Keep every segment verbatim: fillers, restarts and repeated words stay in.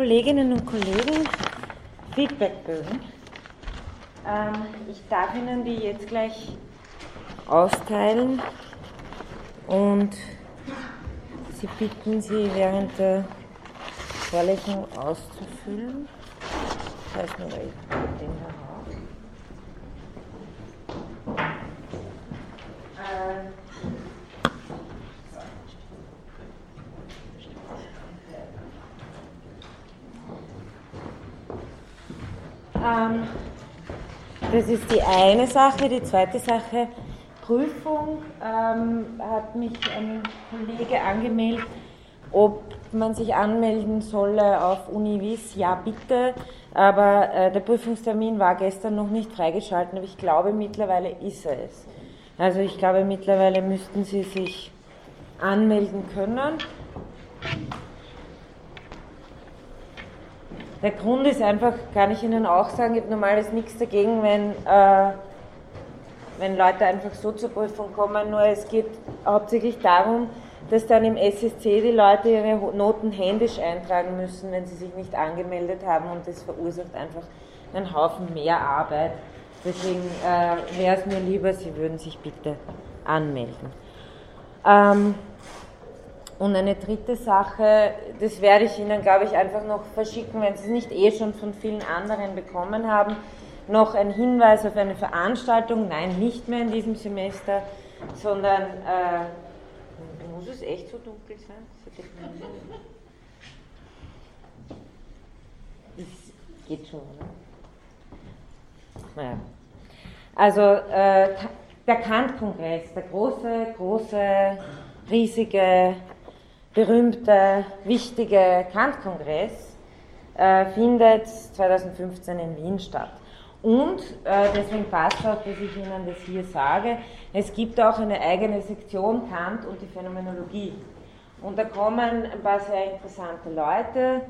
Kolleginnen und Kollegen, Feedbackbögen. Ähm, ich darf Ihnen die jetzt gleich austeilen und Sie bitten, sie während der Vorlesung auszufüllen. Das heißt nur, weil ich den hier habe. Ähm. Das ist die eine Sache. Die zweite Sache, Prüfung, ähm, hat mich ein Kollege angemeldet, ob man sich anmelden solle auf Univis. Ja, bitte, aber äh, der Prüfungstermin war gestern noch nicht freigeschalten, aber ich glaube, mittlerweile ist er es. Also ich glaube, mittlerweile müssten Sie sich anmelden können. Der Grund ist einfach, kann ich Ihnen auch sagen, ich habe normalerweise nichts dagegen, wenn, äh, wenn Leute einfach so zur Prüfung kommen, nur es geht hauptsächlich darum, dass dann im S S C die Leute ihre Noten händisch eintragen müssen, wenn sie sich nicht angemeldet haben, und das verursacht einfach einen Haufen mehr Arbeit. Deswegen äh, wäre es mir lieber, Sie würden sich bitte anmelden. Ähm, Und eine dritte Sache, das werde ich Ihnen, glaube ich, einfach noch verschicken, wenn Sie es nicht eh schon von vielen anderen bekommen haben, noch ein Hinweis auf eine Veranstaltung, nein, nicht mehr in diesem Semester, sondern, äh, muss es echt so dunkel sein? Das geht schon, oder? Naja. Also, äh, der Kant-Kongress, der große, große, riesige, berühmte, wichtige Kant-Kongress äh, findet zweitausendfünfzehn in Wien statt. Und äh, deswegen passt auch, dass ich Ihnen das hier sage, es gibt auch eine eigene Sektion Kant und die Phänomenologie. Und da kommen ein paar sehr interessante Leute,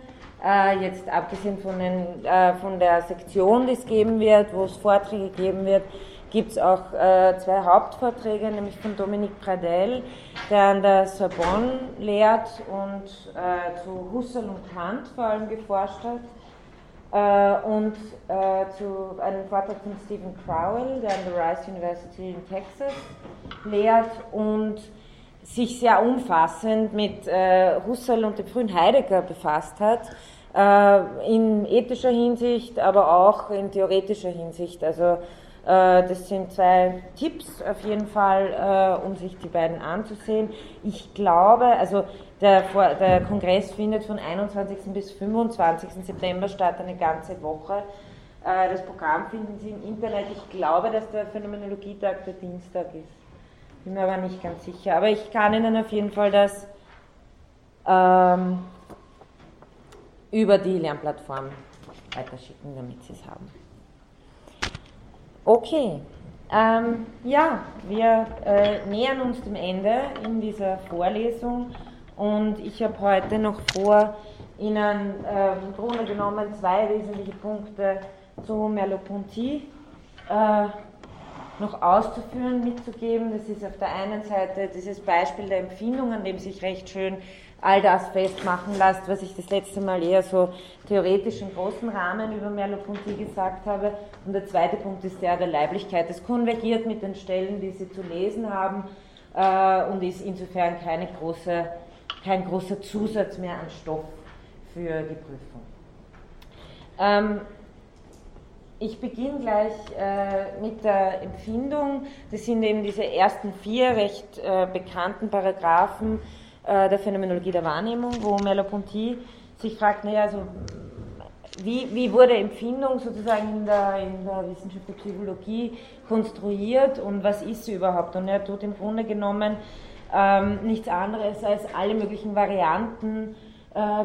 äh, jetzt abgesehen von, den, äh, von der Sektion, die es geben wird, wo es Vorträge geben wird, gibt es auch äh, zwei Hauptvorträge, nämlich von Dominique Pradel, der an der Sorbonne lehrt und äh, zu Husserl und Kant vor allem geforscht hat, äh, und äh, zu einem Vortrag von Stephen Crowell, der an der Rice University in Texas lehrt und sich sehr umfassend mit äh, Husserl und dem frühen Heidegger befasst hat, äh, in ethischer Hinsicht, aber auch in theoretischer Hinsicht. Also das sind zwei Tipps auf jeden Fall, um sich die beiden anzusehen. Ich glaube, also der, der Kongress findet von einundzwanzigsten bis fünfundzwanzigsten September statt, eine ganze Woche. Das Programm finden Sie im Internet. Ich glaube, dass der Phänomenologietag der Dienstag ist. Bin mir aber nicht ganz sicher. Aber ich kann Ihnen auf jeden Fall das ähm, über die Lernplattform weiterschicken, damit Sie es haben. Okay, ähm, ja, wir äh, nähern uns dem Ende in dieser Vorlesung und ich habe heute noch vor, Ihnen äh, im Grunde genommen zwei wesentliche Punkte zu Merleau-Ponty äh, noch auszuführen, mitzugeben. Das ist auf der einen Seite dieses Beispiel der Empfindung, an dem sich recht schön all das festmachen lässt, was ich das letzte Mal eher so theoretisch im großen Rahmen über Merleau-Ponty gesagt habe. Und der zweite Punkt ist der der Leiblichkeit. Das konvergiert mit den Stellen, die Sie zu lesen haben, äh, und ist insofern keine große, kein großer Zusatz mehr an Stoff für die Prüfung. Ähm, Ich beginne gleich äh, mit der Empfindung. Das sind eben diese ersten vier recht äh, bekannten Paragraphen äh, der Phänomenologie der Wahrnehmung, wo Merleau-Ponty sich fragt, naja, also wie, wie wurde Empfindung sozusagen in der, in der Wissenschaft der Psychologie konstruiert und was ist sie überhaupt? Und er tut im Grunde genommen ähm, nichts anderes als alle möglichen Varianten,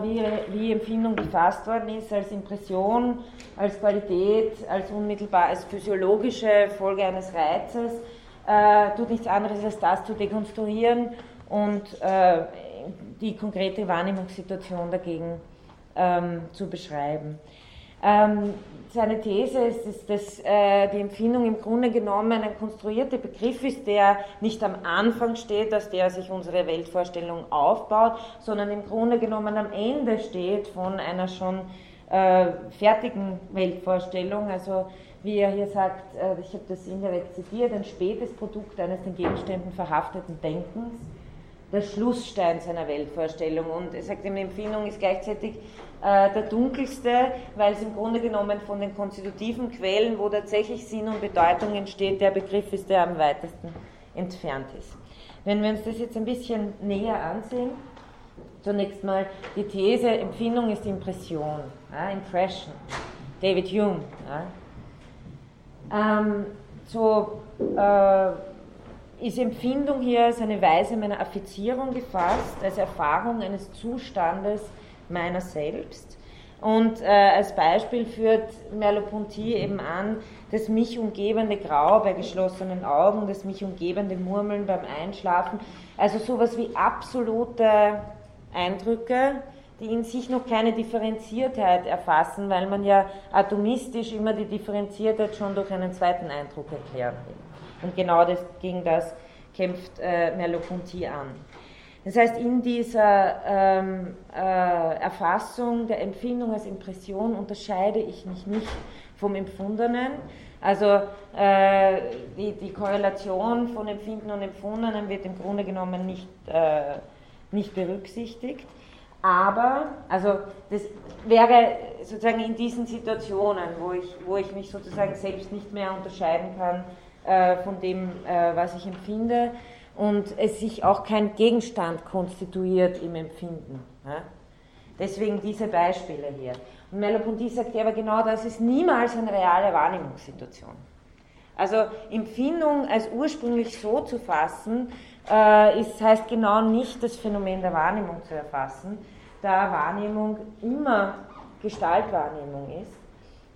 Wie, wie Empfindung gefasst worden ist, als Impression, als Qualität, als unmittelbar, als physiologische Folge eines Reizes, äh, tut nichts anderes als das zu dekonstruieren und äh, die konkrete Wahrnehmungssituation dagegen ähm, zu beschreiben. Ähm, seine These ist, ist dass äh, die Empfindung im Grunde genommen ein konstruierter Begriff ist, der nicht am Anfang steht, aus der sich unsere Weltvorstellung aufbaut, sondern im Grunde genommen am Ende steht von einer schon äh, fertigen Weltvorstellung, also wie er hier sagt, äh, ich habe das indirekt zitiert, ein spätes Produkt eines den Gegenständen verhafteten Denkens, der Schlussstein seiner Weltvorstellung. Und er sagt, die Empfindung ist gleichzeitig äh, der dunkelste, weil es im Grunde genommen von den konstitutiven Quellen, wo tatsächlich Sinn und Bedeutung entsteht, der Begriff ist, der am weitesten entfernt ist. Wenn wir uns das jetzt ein bisschen näher ansehen, zunächst mal die These, Empfindung ist Impression, ja, Impression, David Hume. Ja. Ähm, so... Äh, ist Empfindung hier als eine Weise meiner Affizierung gefasst, als Erfahrung eines Zustandes meiner selbst. Und äh, als Beispiel führt Merleau-Ponty eben an, das mich umgebende Grau bei geschlossenen Augen, das mich umgebende Murmeln beim Einschlafen, also sowas wie absolute Eindrücke, die in sich noch keine Differenziertheit erfassen, weil man ja atomistisch immer die Differenziertheit schon durch einen zweiten Eindruck erklären will. Und genau das, gegen das kämpft äh, Merleau-Ponty an. Das heißt, in dieser ähm, äh, Erfassung der Empfindung als Impression unterscheide ich mich nicht vom Empfundenen. Also äh, die, die Korrelation von Empfinden und Empfundenen wird im Grunde genommen nicht, äh, nicht berücksichtigt. Aber, also das wäre sozusagen in diesen Situationen, wo ich, wo ich mich sozusagen selbst nicht mehr unterscheiden kann, von dem, was ich empfinde, und es sich auch kein Gegenstand konstituiert im Empfinden. Deswegen diese Beispiele hier. Und Merleau-Ponty sagt aber genau, das ist niemals eine reale Wahrnehmungssituation. Also Empfindung als ursprünglich so zu fassen, ist, heißt genau nicht, das Phänomen der Wahrnehmung zu erfassen, da Wahrnehmung immer Gestaltwahrnehmung ist.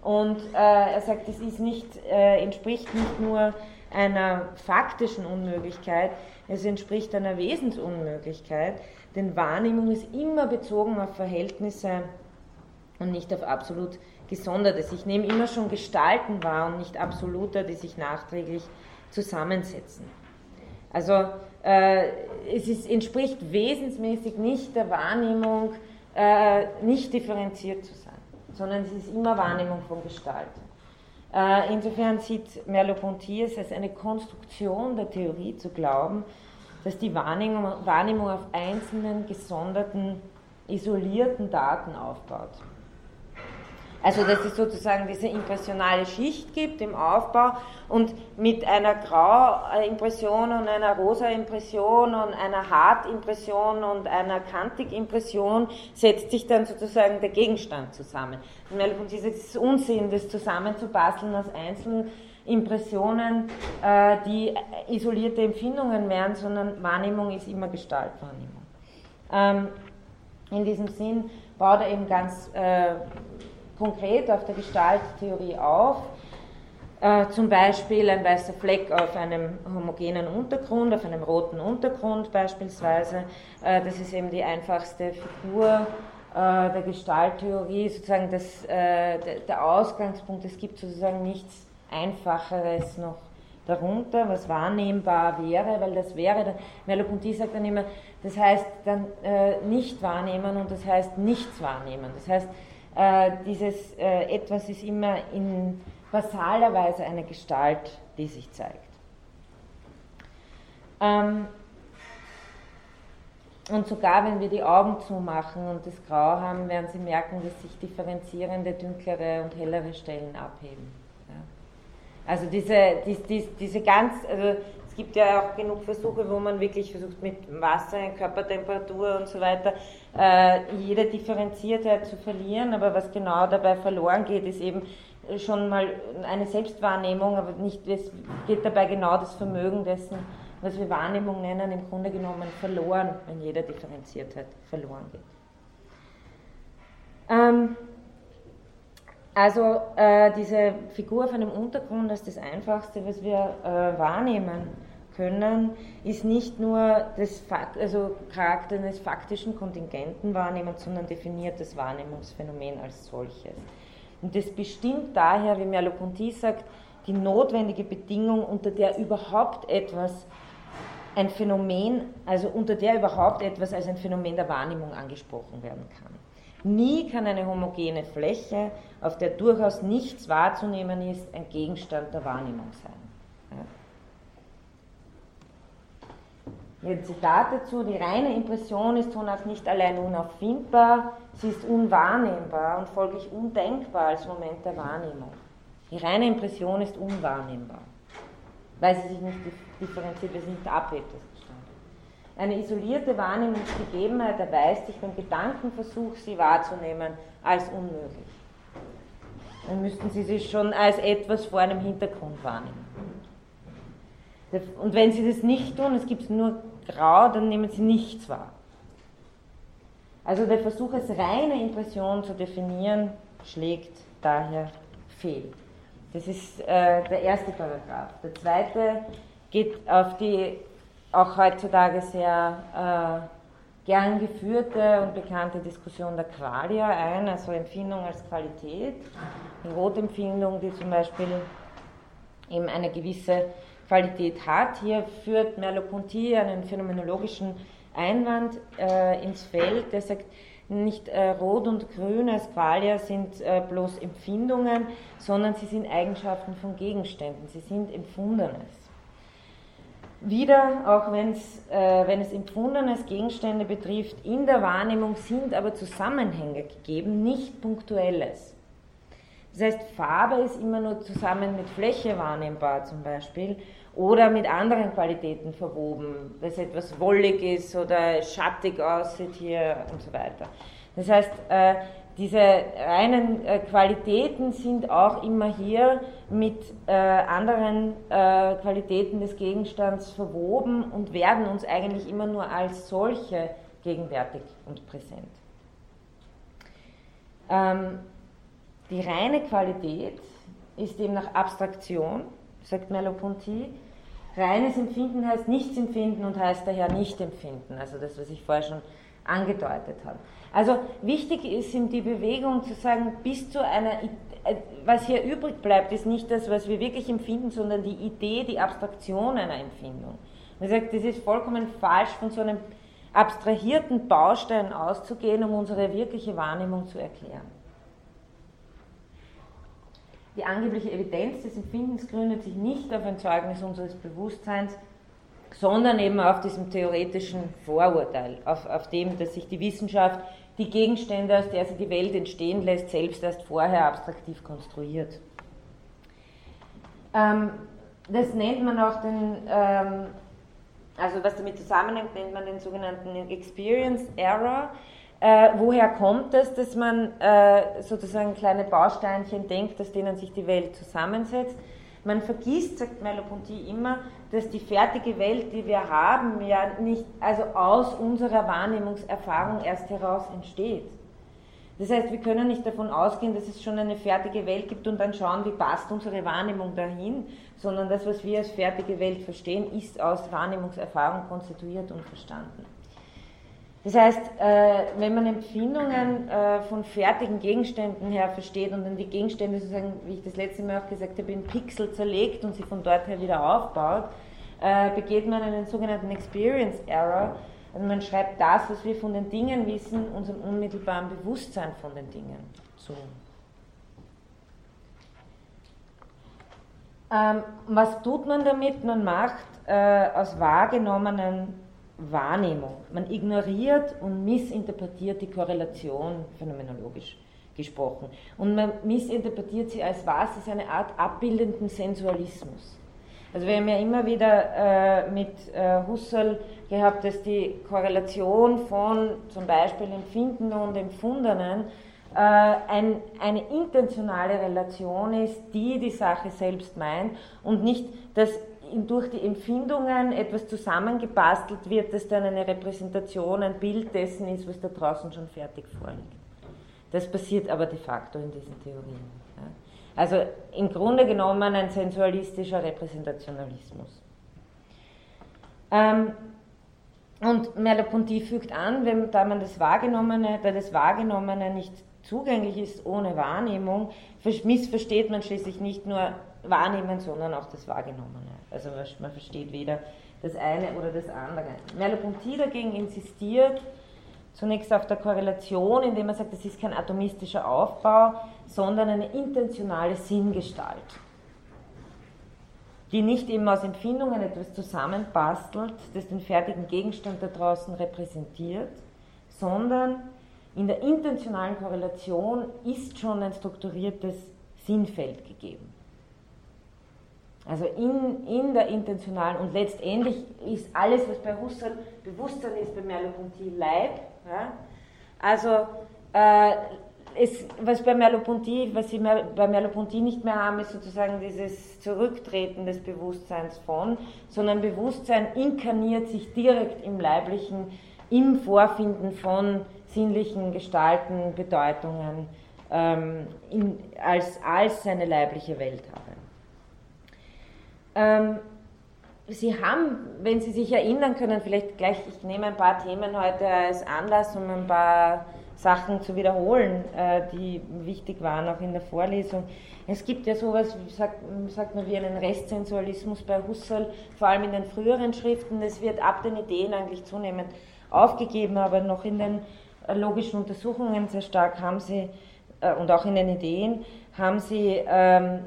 Und äh, er sagt, das ist nicht, äh, entspricht nicht nur einer faktischen Unmöglichkeit, es entspricht einer Wesensunmöglichkeit, denn Wahrnehmung ist immer bezogen auf Verhältnisse und nicht auf absolut Gesondertes. Ich nehme immer schon Gestalten wahr und nicht Absolute, die sich nachträglich zusammensetzen. Also äh, es ist, entspricht wesensmäßig nicht der Wahrnehmung, äh, nicht differenziert zu sein, sondern es ist immer Wahrnehmung von Gestalt. Äh, insofern sieht Merleau-Ponty es als eine Konstruktion der Theorie zu glauben, dass die Wahrnehmung, Wahrnehmung auf einzelnen, gesonderten, isolierten Daten aufbaut. Also dass es sozusagen diese impressionale Schicht gibt im Aufbau und mit einer Grau-Impression und einer Rosa-Impression und einer Hart-Impression und einer Kantig-Impression setzt sich dann sozusagen der Gegenstand zusammen. Und dieses Unsinn, das zusammenzubasteln aus einzelnen Impressionen, die isolierte Empfindungen wären, sondern Wahrnehmung ist immer Gestaltwahrnehmung. In diesem Sinn baut er eben ganz konkret auf der Gestalttheorie auf, äh, zum Beispiel ein weißer Fleck auf einem homogenen Untergrund, auf einem roten Untergrund beispielsweise, äh, das ist eben die einfachste Figur äh, der Gestalttheorie, sozusagen das, äh, der, der Ausgangspunkt, es gibt sozusagen nichts Einfacheres noch darunter, was wahrnehmbar wäre, weil das wäre, Merleau-Ponty sagt dann immer, das heißt dann äh, nicht wahrnehmen und das heißt nichts wahrnehmen, das heißt, Äh, dieses äh, Etwas ist immer in basaler Weise eine Gestalt, die sich zeigt. Ähm, und sogar wenn wir die Augen zumachen und das Grau haben, werden Sie merken, dass sich differenzierende, dünklere und hellere Stellen abheben. Ja. Also diese, dies, dies, diese ganz, also es gibt ja auch genug Versuche, wo man wirklich versucht, mit Wasser, Körpertemperatur und so weiter, Äh, jede Differenziertheit zu verlieren, aber was genau dabei verloren geht, ist eben schon mal eine Selbstwahrnehmung, aber nicht, es geht dabei genau das Vermögen dessen, was wir Wahrnehmung nennen, im Grunde genommen verloren, wenn jede Differenziertheit verloren geht. Ähm, also äh, diese Figur auf einem Untergrund ist das Einfachste, was wir äh, wahrnehmen können, ist nicht nur das Fakt, also Charakter eines faktischen Kontingenten wahrnehmen, sondern definiert das Wahrnehmungsphänomen als solches. Und das bestimmt daher, wie Merleau-Ponty sagt, die notwendige Bedingung, unter der überhaupt etwas, ein Phänomen, also unter der überhaupt etwas als ein Phänomen der Wahrnehmung angesprochen werden kann. Nie kann eine homogene Fläche, auf der durchaus nichts wahrzunehmen ist, ein Gegenstand der Wahrnehmung sein. Ja. Ein Zitat dazu: Die reine Impression ist sonach nicht allein unauffindbar, sie ist unwahrnehmbar und folglich undenkbar als Moment der Wahrnehmung. Die reine Impression ist unwahrnehmbar, weil sie sich nicht differenziert, weil sie nicht abhebt. Eine isolierte Wahrnehmungsgegebenheit erweist sich beim Gedankenversuch, sie wahrzunehmen, als unmöglich. Dann müssten Sie sie schon als etwas vor einem Hintergrund wahrnehmen. Und wenn Sie das nicht tun, es gibt nur grau, dann nehmen Sie nichts wahr. Also der Versuch, als reine Impression zu definieren, schlägt daher fehl. Das ist äh, der erste Paragraph. Der zweite geht auf die auch heutzutage sehr äh, gern geführte und bekannte Diskussion der Qualia ein, also Empfindung als Qualität. Die Rotempfindung, die zum Beispiel eben eine gewisse Qualität hat. Hier führt Merleau-Ponty einen phänomenologischen Einwand äh, ins Feld, der sagt, nicht äh, Rot und Grün als Qualia sind äh, bloß Empfindungen, sondern sie sind Eigenschaften von Gegenständen, sie sind Empfundenes. Wieder, auch wenn's, äh, wenn es Empfundenes Gegenstände betrifft, in der Wahrnehmung sind aber Zusammenhänge gegeben, nicht Punktuelles. Das heißt, Farbe ist immer nur zusammen mit Fläche wahrnehmbar zum Beispiel oder mit anderen Qualitäten verwoben, dass etwas wollig ist oder schattig aussieht hier und so weiter. Das heißt, äh, diese reinen äh, Qualitäten sind auch immer hier mit äh, anderen äh, Qualitäten des Gegenstands verwoben und werden uns eigentlich immer nur als solche gegenwärtig und präsent. Ähm, die reine Qualität ist eben nach Abstraktion, sagt Merleau-Ponty. Reines Empfinden heißt nichts empfinden und heißt daher nicht empfinden, also das, was ich vorher schon angedeutet habe. Also wichtig ist in die Bewegung zu sagen, bis zu einer, was hier übrig bleibt, ist nicht das, was wir wirklich empfinden, sondern die Idee, die Abstraktion einer Empfindung. Man sagt, das ist vollkommen falsch, von so einem abstrahierten Baustein auszugehen, um unsere wirkliche Wahrnehmung zu erklären. Die angebliche Evidenz des Empfindens gründet sich nicht auf ein Zeugnis unseres Bewusstseins, sondern eben auf diesem theoretischen Vorurteil, auf, auf dem, dass sich die Wissenschaft die Gegenstände, aus der sie die Welt entstehen lässt, selbst erst vorher abstraktiv konstruiert. Ähm, das nennt man auch den, ähm, also was damit zusammenhängt, nennt man den sogenannten Experience Error. Äh, woher kommt es, dass man äh, sozusagen kleine Bausteinchen denkt, aus denen sich die Welt zusammensetzt? Man vergisst, sagt Merleau-Ponty immer, dass die fertige Welt, die wir haben, ja nicht, also aus unserer Wahrnehmungserfahrung erst heraus entsteht. Das heißt, wir können nicht davon ausgehen, dass es schon eine fertige Welt gibt und dann schauen, wie passt unsere Wahrnehmung dahin, sondern das, was wir als fertige Welt verstehen, ist aus Wahrnehmungserfahrung konstituiert und verstanden. Das heißt, wenn man Empfindungen von fertigen Gegenständen her versteht und dann die Gegenstände sozusagen, wie ich das letzte Mal auch gesagt habe, in Pixel zerlegt und sie von dort her wieder aufbaut, begeht man einen sogenannten Experience Error. Also man schreibt das, was wir von den Dingen wissen, unserem unmittelbaren Bewusstsein von den Dingen zu. Was tut man damit? Man macht aus wahrgenommenen Wahrnehmung. Man ignoriert und missinterpretiert die Korrelation, phänomenologisch gesprochen. Und man missinterpretiert sie als was? Als eine Art abbildenden Sensualismus. Also wir haben ja immer wieder äh, mit äh, Husserl gehabt, dass die Korrelation von zum Beispiel Empfinden und Empfundenen äh, ein, eine intentionale Relation ist, die die Sache selbst meint und nicht das durch die Empfindungen etwas zusammengebastelt wird, das dann eine Repräsentation, ein Bild dessen ist, was da draußen schon fertig vorliegt. Das passiert aber de facto in diesen Theorien. Also im Grunde genommen ein sensualistischer Repräsentationalismus. Und Merleau-Ponty fügt an, wenn, da man das Wahrgenommene, da das Wahrgenommene nicht zugänglich ist ohne Wahrnehmung, missversteht man schließlich nicht nur Wahrnehmen, sondern auch das Wahrgenommene. Also man versteht weder das eine oder das andere. Merleau-Ponty dagegen insistiert zunächst auf der Korrelation, indem er sagt, das ist kein atomistischer Aufbau, sondern eine intentionale Sinngestalt, die nicht eben aus Empfindungen etwas zusammenbastelt, das den fertigen Gegenstand da draußen repräsentiert, sondern in der intentionalen Korrelation ist schon ein strukturiertes Sinnfeld gegeben. Also in, in der intentionalen, und letztendlich ist alles, was bei Husserl Bewusstsein ist, bei Merleau-Ponty Leib. Ja? Also äh, es, was bei Merleau-Ponty, was sie bei Merleau-Ponty nicht mehr haben, ist sozusagen dieses Zurücktreten des Bewusstseins von, sondern Bewusstsein inkarniert sich direkt im Leiblichen, im Vorfinden von sinnlichen Gestalten, Bedeutungen, ähm, in, als, als seine leibliche Welt haben. Sie haben, wenn Sie sich erinnern können, vielleicht gleich, ich nehme ein paar Themen heute als Anlass, um ein paar Sachen zu wiederholen, die wichtig waren auch in der Vorlesung. Es gibt ja sowas, sagt, sagt man, wie einen Restsensualismus bei Husserl, vor allem in den früheren Schriften. Das wird ab den Ideen eigentlich zunehmend aufgegeben, aber noch in den logischen Untersuchungen sehr stark haben Sie, und auch in den Ideen, haben Sie ähm,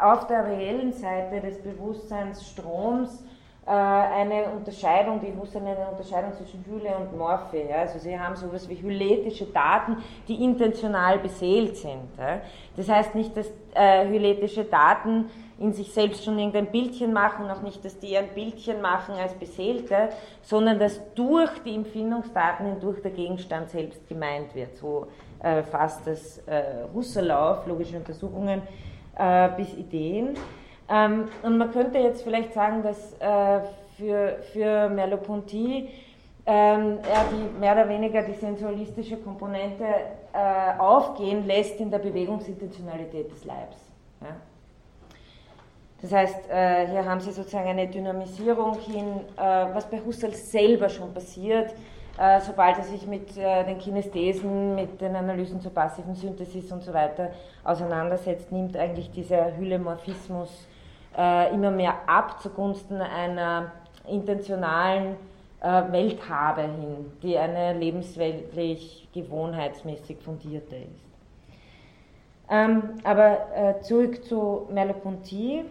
auf der reellen Seite des Bewusstseinsstroms äh, eine Unterscheidung, die Husserl nennt, eine Unterscheidung zwischen Hyle und Morphe. Ja? Also Sie haben sowas wie hyletische Daten, die intentional beseelt sind. Ja? Das heißt nicht, dass äh, hyletische Daten in sich selbst schon irgendein Bildchen machen, und auch nicht, dass die ein Bildchen machen als Beseelte, sondern dass durch die Empfindungsdaten hindurch der Gegenstand selbst gemeint wird. So äh, fasst das äh, Husserl auf, logische Untersuchungen bis Ideen. Und man könnte jetzt vielleicht sagen, dass für, für Merleau-Ponty er die mehr oder weniger die sensualistische Komponente aufgehen lässt in der Bewegungsintentionalität des Leibs. Das heißt, hier haben Sie sozusagen eine Dynamisierung hin, was bei Husserl selber schon passiert, sobald er sich mit den Kinesthesen, mit den Analysen zur passiven Synthesis und so weiter auseinandersetzt, nimmt eigentlich dieser Hylemorphismus immer mehr ab zugunsten einer intentionalen Welthabe hin, die eine lebensweltlich gewohnheitsmäßig fundierte ist. Aber zurück zu Merleau-Ponty.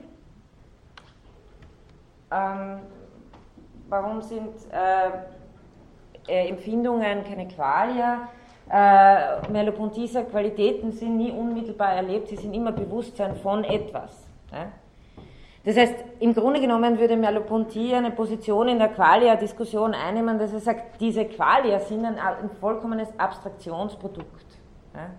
Warum sind Äh, Empfindungen, keine Qualia. Äh, Merleau-Ponty sagt, Qualitäten sind nie unmittelbar erlebt, sie sind immer Bewusstsein von etwas. Ne? Das heißt, im Grunde genommen würde Merleau-Ponty eine Position in der Qualia-Diskussion einnehmen, dass er sagt, diese Qualia sind ein, ein vollkommenes Abstraktionsprodukt. Ne?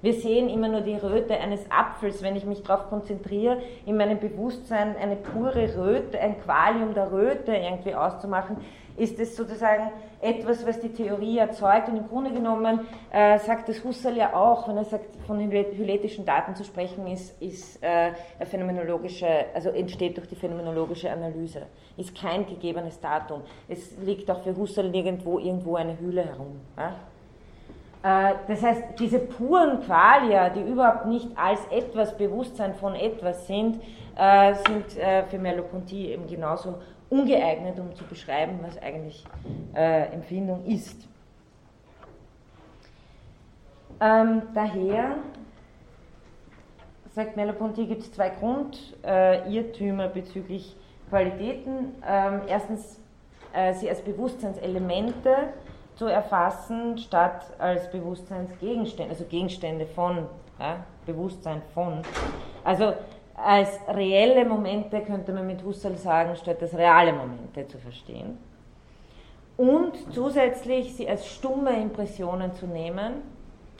Wir sehen immer nur die Röte eines Apfels, wenn ich mich darauf konzentriere, in meinem Bewusstsein eine pure Röte, ein Qualium der Röte irgendwie auszumachen, ist es sozusagen etwas, was die Theorie erzeugt. Und im Grunde genommen äh, sagt das Husserl ja auch, wenn er sagt, von hyletischen Daten zu sprechen, ist, ist äh, phänomenologische, also entsteht durch die phänomenologische Analyse. Ist kein gegebenes Datum. Es liegt auch für Husserl nirgendwo irgendwo eine Hülle herum. Ja? Äh, das heißt, diese puren Qualia, die überhaupt nicht als etwas Bewusstsein von etwas sind, äh, sind äh, für Merleau-Ponty eben genauso ungeeignet, um zu beschreiben, was eigentlich äh, Empfindung ist. Ähm, daher, sagt Merleau-Ponty, gibt es zwei Grundirrtümer äh, bezüglich Qualitäten. Ähm, erstens, äh, sie als Bewusstseinselemente zu erfassen, statt als Bewusstseinsgegenstände, also Gegenstände von, ja, Bewusstsein von. Also als reelle Momente, könnte man mit Husserl sagen, statt als reale Momente zu verstehen. Und zusätzlich sie als stumme Impressionen zu nehmen,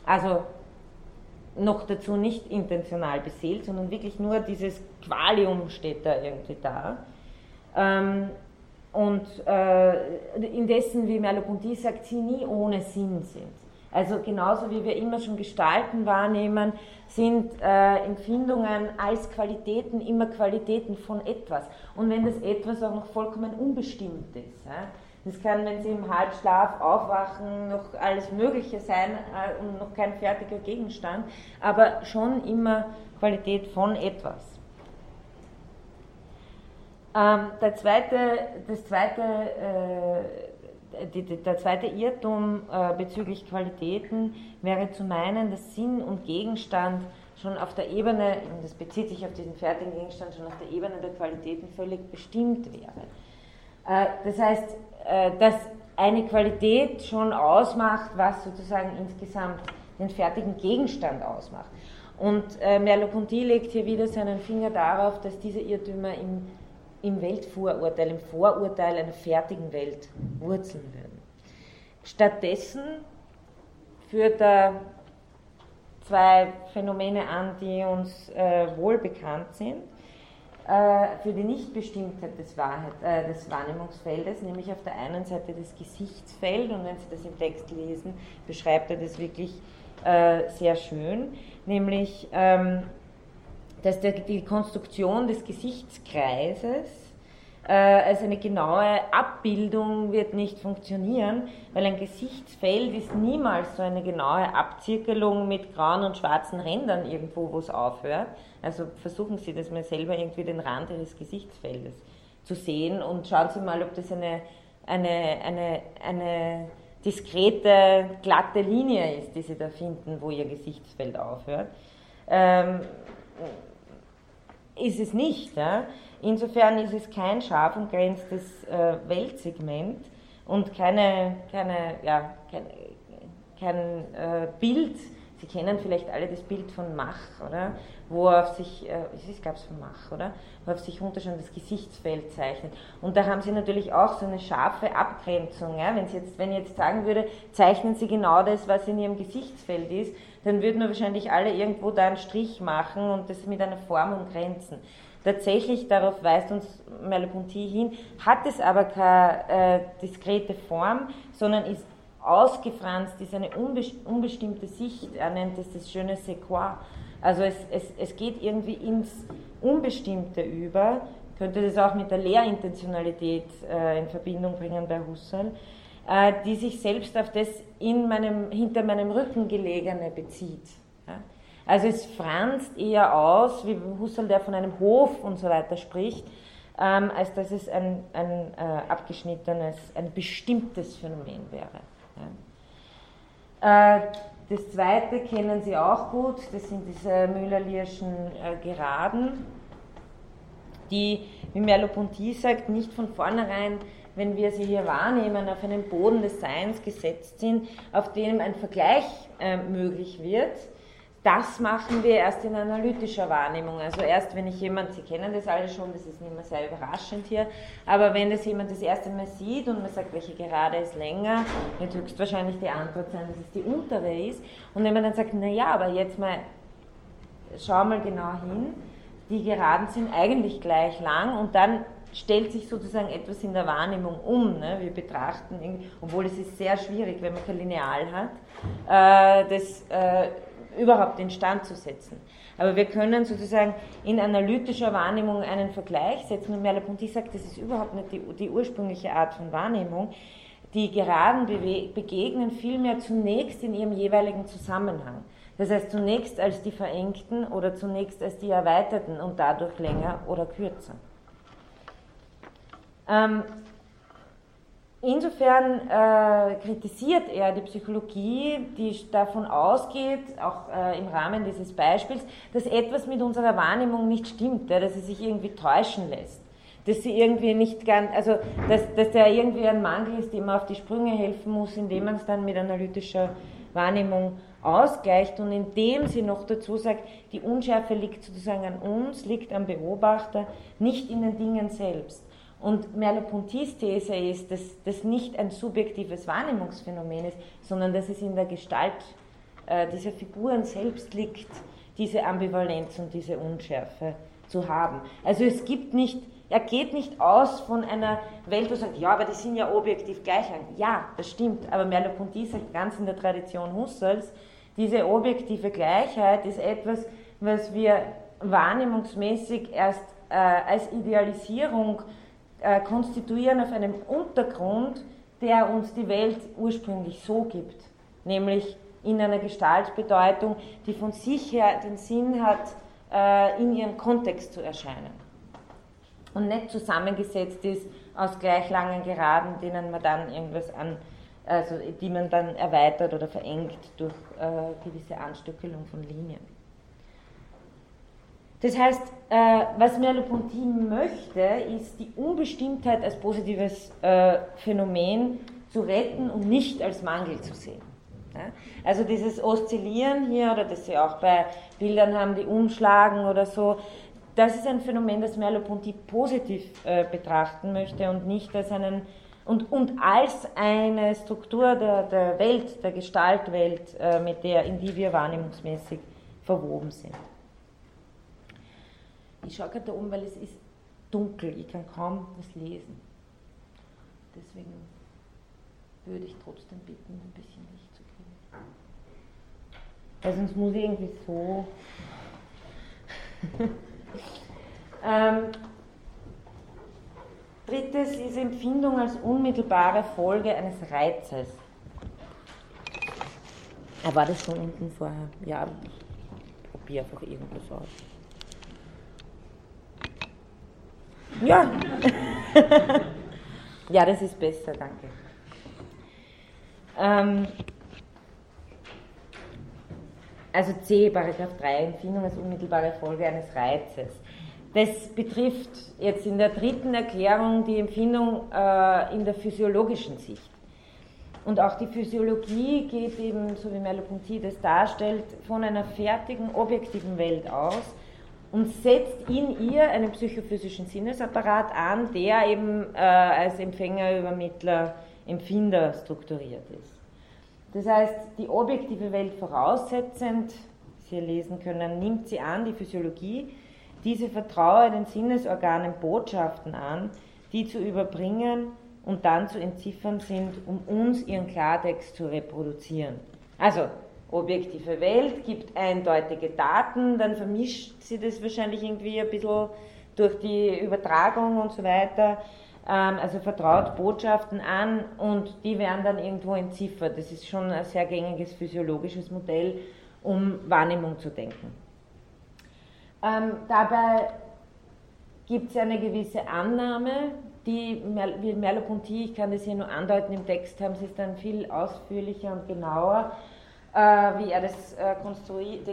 also noch dazu nicht intentional beseelt, sondern wirklich nur dieses Qualium steht da irgendwie da. Und indessen, wie Merleau-Ponty sagt, sie nie ohne Sinn sind. Also genauso wie wir immer schon Gestalten wahrnehmen, sind äh, Empfindungen als Qualitäten immer Qualitäten von etwas. Und wenn das etwas auch noch vollkommen unbestimmt ist. Ja? Das kann, wenn sie im Halbschlaf aufwachen, noch alles Mögliche sein und noch kein fertiger Gegenstand, aber schon immer Qualität von etwas. Ähm, der zweite, das zweite, äh, die, die, der zweite Irrtum äh, bezüglich Qualitäten wäre zu meinen, dass Sinn und Gegenstand schon auf der Ebene, das bezieht sich auf diesen fertigen Gegenstand, schon auf der Ebene der Qualitäten völlig bestimmt wäre. Äh, das heißt, äh, dass eine Qualität schon ausmacht, was sozusagen insgesamt den fertigen Gegenstand ausmacht. Und äh, Merleau-Ponty legt hier wieder seinen Finger darauf, dass diese Irrtümer im im Weltvorurteil, im Vorurteil einer fertigen Welt wurzeln würden. Stattdessen führt er zwei Phänomene an, die uns äh, wohlbekannt sind, äh, für die Nichtbestimmtheit des, Wahrheit, äh, des Wahrnehmungsfeldes, nämlich auf der einen Seite das Gesichtsfeld, und wenn Sie das im Text lesen, beschreibt er das wirklich äh, sehr schön, nämlich ähm, dass die Konstruktion des Gesichtskreises äh, als eine genaue Abbildung wird nicht funktionieren, weil ein Gesichtsfeld ist niemals so eine genaue Abzirkelung mit grauen und schwarzen Rändern irgendwo, wo es aufhört. Also versuchen Sie das mal selber irgendwie den Rand Ihres Gesichtsfeldes zu sehen und schauen Sie mal, ob das eine, eine, eine, eine diskrete, glatte Linie ist, die Sie da finden, wo Ihr Gesichtsfeld aufhört. Ähm, Ist es nicht. Ja? Insofern ist es kein scharf umgrenztes äh, Weltsegment und keine, keine, ja, kein, kein äh, Bild. Sie kennen vielleicht alle das Bild von Mach, oder? Wo er auf sich, äh, es gab es von Mach, oder? Wo auf sich runterschauen das Gesichtsfeld zeichnet. Und da haben Sie natürlich auch so eine scharfe Abgrenzung. Ja? Wenn Sie jetzt, wenn ich jetzt sagen würde, zeichnen Sie genau das, was in Ihrem Gesichtsfeld ist, dann würden wir wahrscheinlich alle irgendwo da einen Strich machen und das mit einer Form umgrenzen. Tatsächlich, darauf weist uns Merleau-Ponty hin, hat es aber keine äh, diskrete Form, sondern ist ausgefranst, ist eine unbestimmte Sicht, er nennt es das schöne C'est quoi. Also es, es, es geht irgendwie ins Unbestimmte über, könnte das auch mit der Lehrintentionalität äh, in Verbindung bringen bei Husserl, die sich selbst auf das in meinem, hinter meinem Rücken gelegene bezieht. Ja? Also es franzt eher aus, wie Husserl, der von einem Hof und so weiter spricht, ähm, als dass es ein, ein äh, abgeschnittenes, ein bestimmtes Phänomen wäre. Ja? Äh, das zweite kennen Sie auch gut, das sind diese Müller-Lierschen äh, Geraden, die, wie Merleau-Ponty sagt, nicht von vornherein, wenn wir sie hier wahrnehmen, auf einen Boden des Seins gesetzt sind, auf dem ein Vergleich äh, möglich wird. Das machen wir erst in analytischer Wahrnehmung. Also erst, wenn ich jemand, Sie kennen das alle schon, das ist nicht mehr sehr überraschend hier, aber wenn das jemand das erste Mal sieht und man sagt, welche Gerade ist länger, wird höchstwahrscheinlich die Antwort sein, dass es die untere ist. Und wenn man dann sagt, naja, aber jetzt mal, schau mal genau hin, die Geraden sind eigentlich gleich lang und dann stellt sich sozusagen etwas in der Wahrnehmung um. Ne? Wir betrachten, obwohl es ist sehr schwierig, wenn man kein Lineal hat, äh, das äh, überhaupt in Stand zu setzen. Aber wir können sozusagen in analytischer Wahrnehmung einen Vergleich setzen. Und Merleau-Ponty sagt, das ist überhaupt nicht die, die ursprüngliche Art von Wahrnehmung. Die Geraden bewe- begegnen vielmehr zunächst in ihrem jeweiligen Zusammenhang. Das heißt, zunächst als die Verengten oder zunächst als die Erweiterten und dadurch länger oder kürzer. Ähm, insofern äh, kritisiert er die Psychologie, die davon ausgeht, auch äh, im Rahmen dieses Beispiels, dass etwas mit unserer Wahrnehmung nicht stimmt, ja, dass sie sich irgendwie täuschen lässt, dass sie irgendwie nicht ganz, also dass, dass da irgendwie ein Mangel ist, dem man auf die Sprünge helfen muss, indem man es dann mit analytischer Wahrnehmung ausgleicht und indem sie noch dazu sagt, die Unschärfe liegt sozusagen an uns, liegt am Beobachter, nicht in den Dingen selbst. Und Merleau-Ponty's These ist, dass das nicht ein subjektives Wahrnehmungsphänomen ist, sondern dass es in der Gestalt äh, dieser Figuren selbst liegt, diese Ambivalenz und diese Unschärfe zu haben. Also es gibt nicht, er geht nicht aus von einer Welt, wo er sagt, ja, aber die sind ja objektiv gleich lang. Ja, das stimmt, aber Merleau-Ponty sagt ganz in der Tradition Husserls, diese objektive Gleichheit ist etwas, was wir wahrnehmungsmäßig erst äh, als Idealisierung konstituieren auf einem Untergrund, der uns die Welt ursprünglich so gibt, nämlich in einer Gestaltbedeutung, die von sich her den Sinn hat, in ihrem Kontext zu erscheinen und nicht zusammengesetzt ist aus gleich langen Geraden, denen man dann irgendwas an, also die man dann erweitert oder verengt durch gewisse Anstückelung von Linien. Das heißt, was Merleau-Ponty möchte, ist die Unbestimmtheit als positives Phänomen zu retten und nicht als Mangel zu sehen. Also dieses Oszillieren hier, oder das Sie auch bei Bildern haben, die umschlagen oder so, das ist ein Phänomen, das Merleau-Ponty positiv betrachten möchte und nicht als einen, und, und als eine Struktur der, der Welt, der Gestaltwelt, mit der, in die wir wahrnehmungsmäßig verwoben sind. Ich schaue gerade da um, weil es ist dunkel, ich kann kaum was lesen. Deswegen würde ich trotzdem bitten, ein bisschen Licht zu kriegen. Weil sonst muss ich irgendwie so... ähm, drittes ist Empfindung als unmittelbare Folge eines Reizes. Ah, war das schon unten vorher? Ja, ich probiere einfach irgendwas aus. Ja, ja, das ist besser, danke. Ähm, also C, Paragraph drei, Empfindung als unmittelbare Folge eines Reizes. Das betrifft jetzt in der dritten Erklärung die Empfindung äh, in der physiologischen Sicht. Und auch die Physiologie geht eben, so wie Merleau-Ponty das darstellt, von einer fertigen, objektiven Welt aus, und setzt in ihr einen psychophysischen Sinnesapparat an, der eben äh, als Empfänger, Übermittler, Empfinder strukturiert ist. Das heißt, die objektive Welt voraussetzend, Sie lesen können, nimmt sie an, die Physiologie, diese vertraue den Sinnesorganen Botschaften an, die zu überbringen und dann zu entziffern sind, um uns ihren Klartext zu reproduzieren. Also, objektive Welt gibt eindeutige Daten, dann vermischt sie das wahrscheinlich irgendwie ein bisschen durch die Übertragung und so weiter, also vertraut Botschaften an und die werden dann irgendwo entziffert. Das ist schon ein sehr gängiges physiologisches Modell, um Wahrnehmung zu denken. Ähm, dabei gibt es eine gewisse Annahme, die wie Merleau-Ponty, ich kann das hier nur andeuten, im Text haben sie es dann viel ausführlicher und genauer, wie er das dekonstruiert.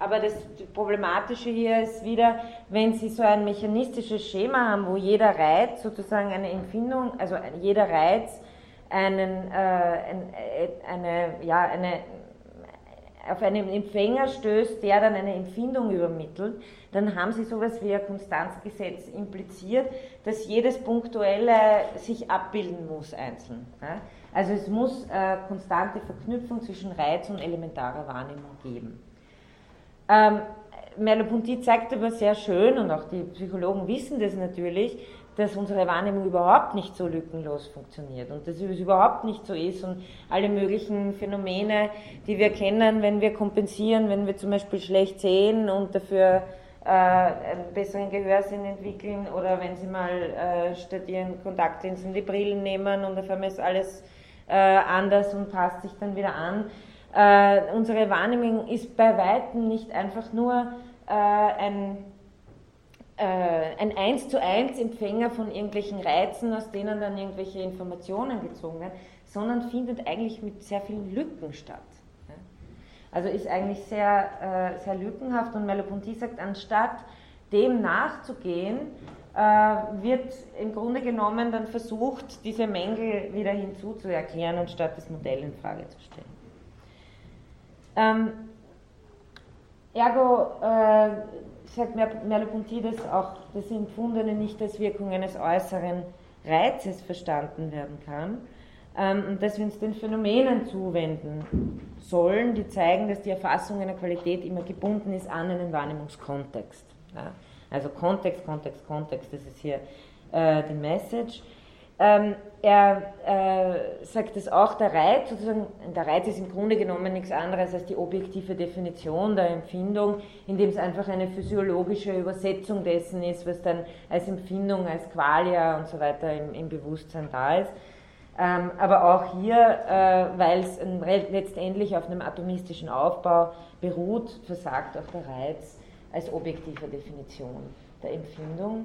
Aber das Problematische hier ist wieder, wenn Sie so ein mechanistisches Schema haben, wo jeder Reiz sozusagen eine Empfindung, also jeder Reiz einen, äh, ein, eine, ja, eine, auf einen Empfänger stößt, der dann eine Empfindung übermittelt, dann haben Sie sowas wie ein Konstanzgesetz impliziert, dass jedes Punktuelle sich abbilden muss einzeln. Ja? Also es muss äh, konstante Verknüpfung zwischen Reiz und elementarer Wahrnehmung geben. Ähm, Merleau-Ponty zeigt aber sehr schön, und auch die Psychologen wissen das natürlich, dass unsere Wahrnehmung überhaupt nicht so lückenlos funktioniert und dass es überhaupt nicht so ist und alle möglichen Phänomene, die wir kennen, wenn wir kompensieren, wenn wir zum Beispiel schlecht sehen und dafür äh, einen besseren Gehörsinn entwickeln oder wenn sie mal äh, statt ihren Kontaktlinsen die Brillen nehmen und auf einmal ist alles äh, anders und passt sich dann wieder an. Äh, unsere Wahrnehmung ist bei Weitem nicht einfach nur äh, ein ein eins zu eins Empfänger von irgendwelchen Reizen, aus denen dann irgendwelche Informationen gezogen werden, sondern findet eigentlich mit sehr vielen Lücken statt. Also ist eigentlich sehr, sehr lückenhaft und Merleau-Ponty sagt, anstatt dem nachzugehen, wird im Grunde genommen dann versucht, diese Mängel wieder hinzuzuerklären, anstatt das Modell in Frage zu stellen. Ähm, ergo äh, sagt Merleau-Ponty, dass auch das Empfundene nicht als Wirkung eines äußeren Reizes verstanden werden kann ähm, und dass wir uns den Phänomenen zuwenden sollen, die zeigen, dass die Erfassung einer Qualität immer gebunden ist an einen Wahrnehmungskontext. Ja? Also Kontext, Kontext, Kontext, das ist hier äh, die Message. Ähm, er äh, sagt es auch, der Reiz, sozusagen, der Reiz ist im Grunde genommen nichts anderes als die objektive Definition der Empfindung, indem es einfach eine physiologische Übersetzung dessen ist, was dann als Empfindung, als Qualia und so weiter im, im Bewusstsein da ist. Ähm, aber auch hier, äh, weil es letztendlich auf einem atomistischen Aufbau beruht, versagt auch der Reiz als objektiver Definition der Empfindung.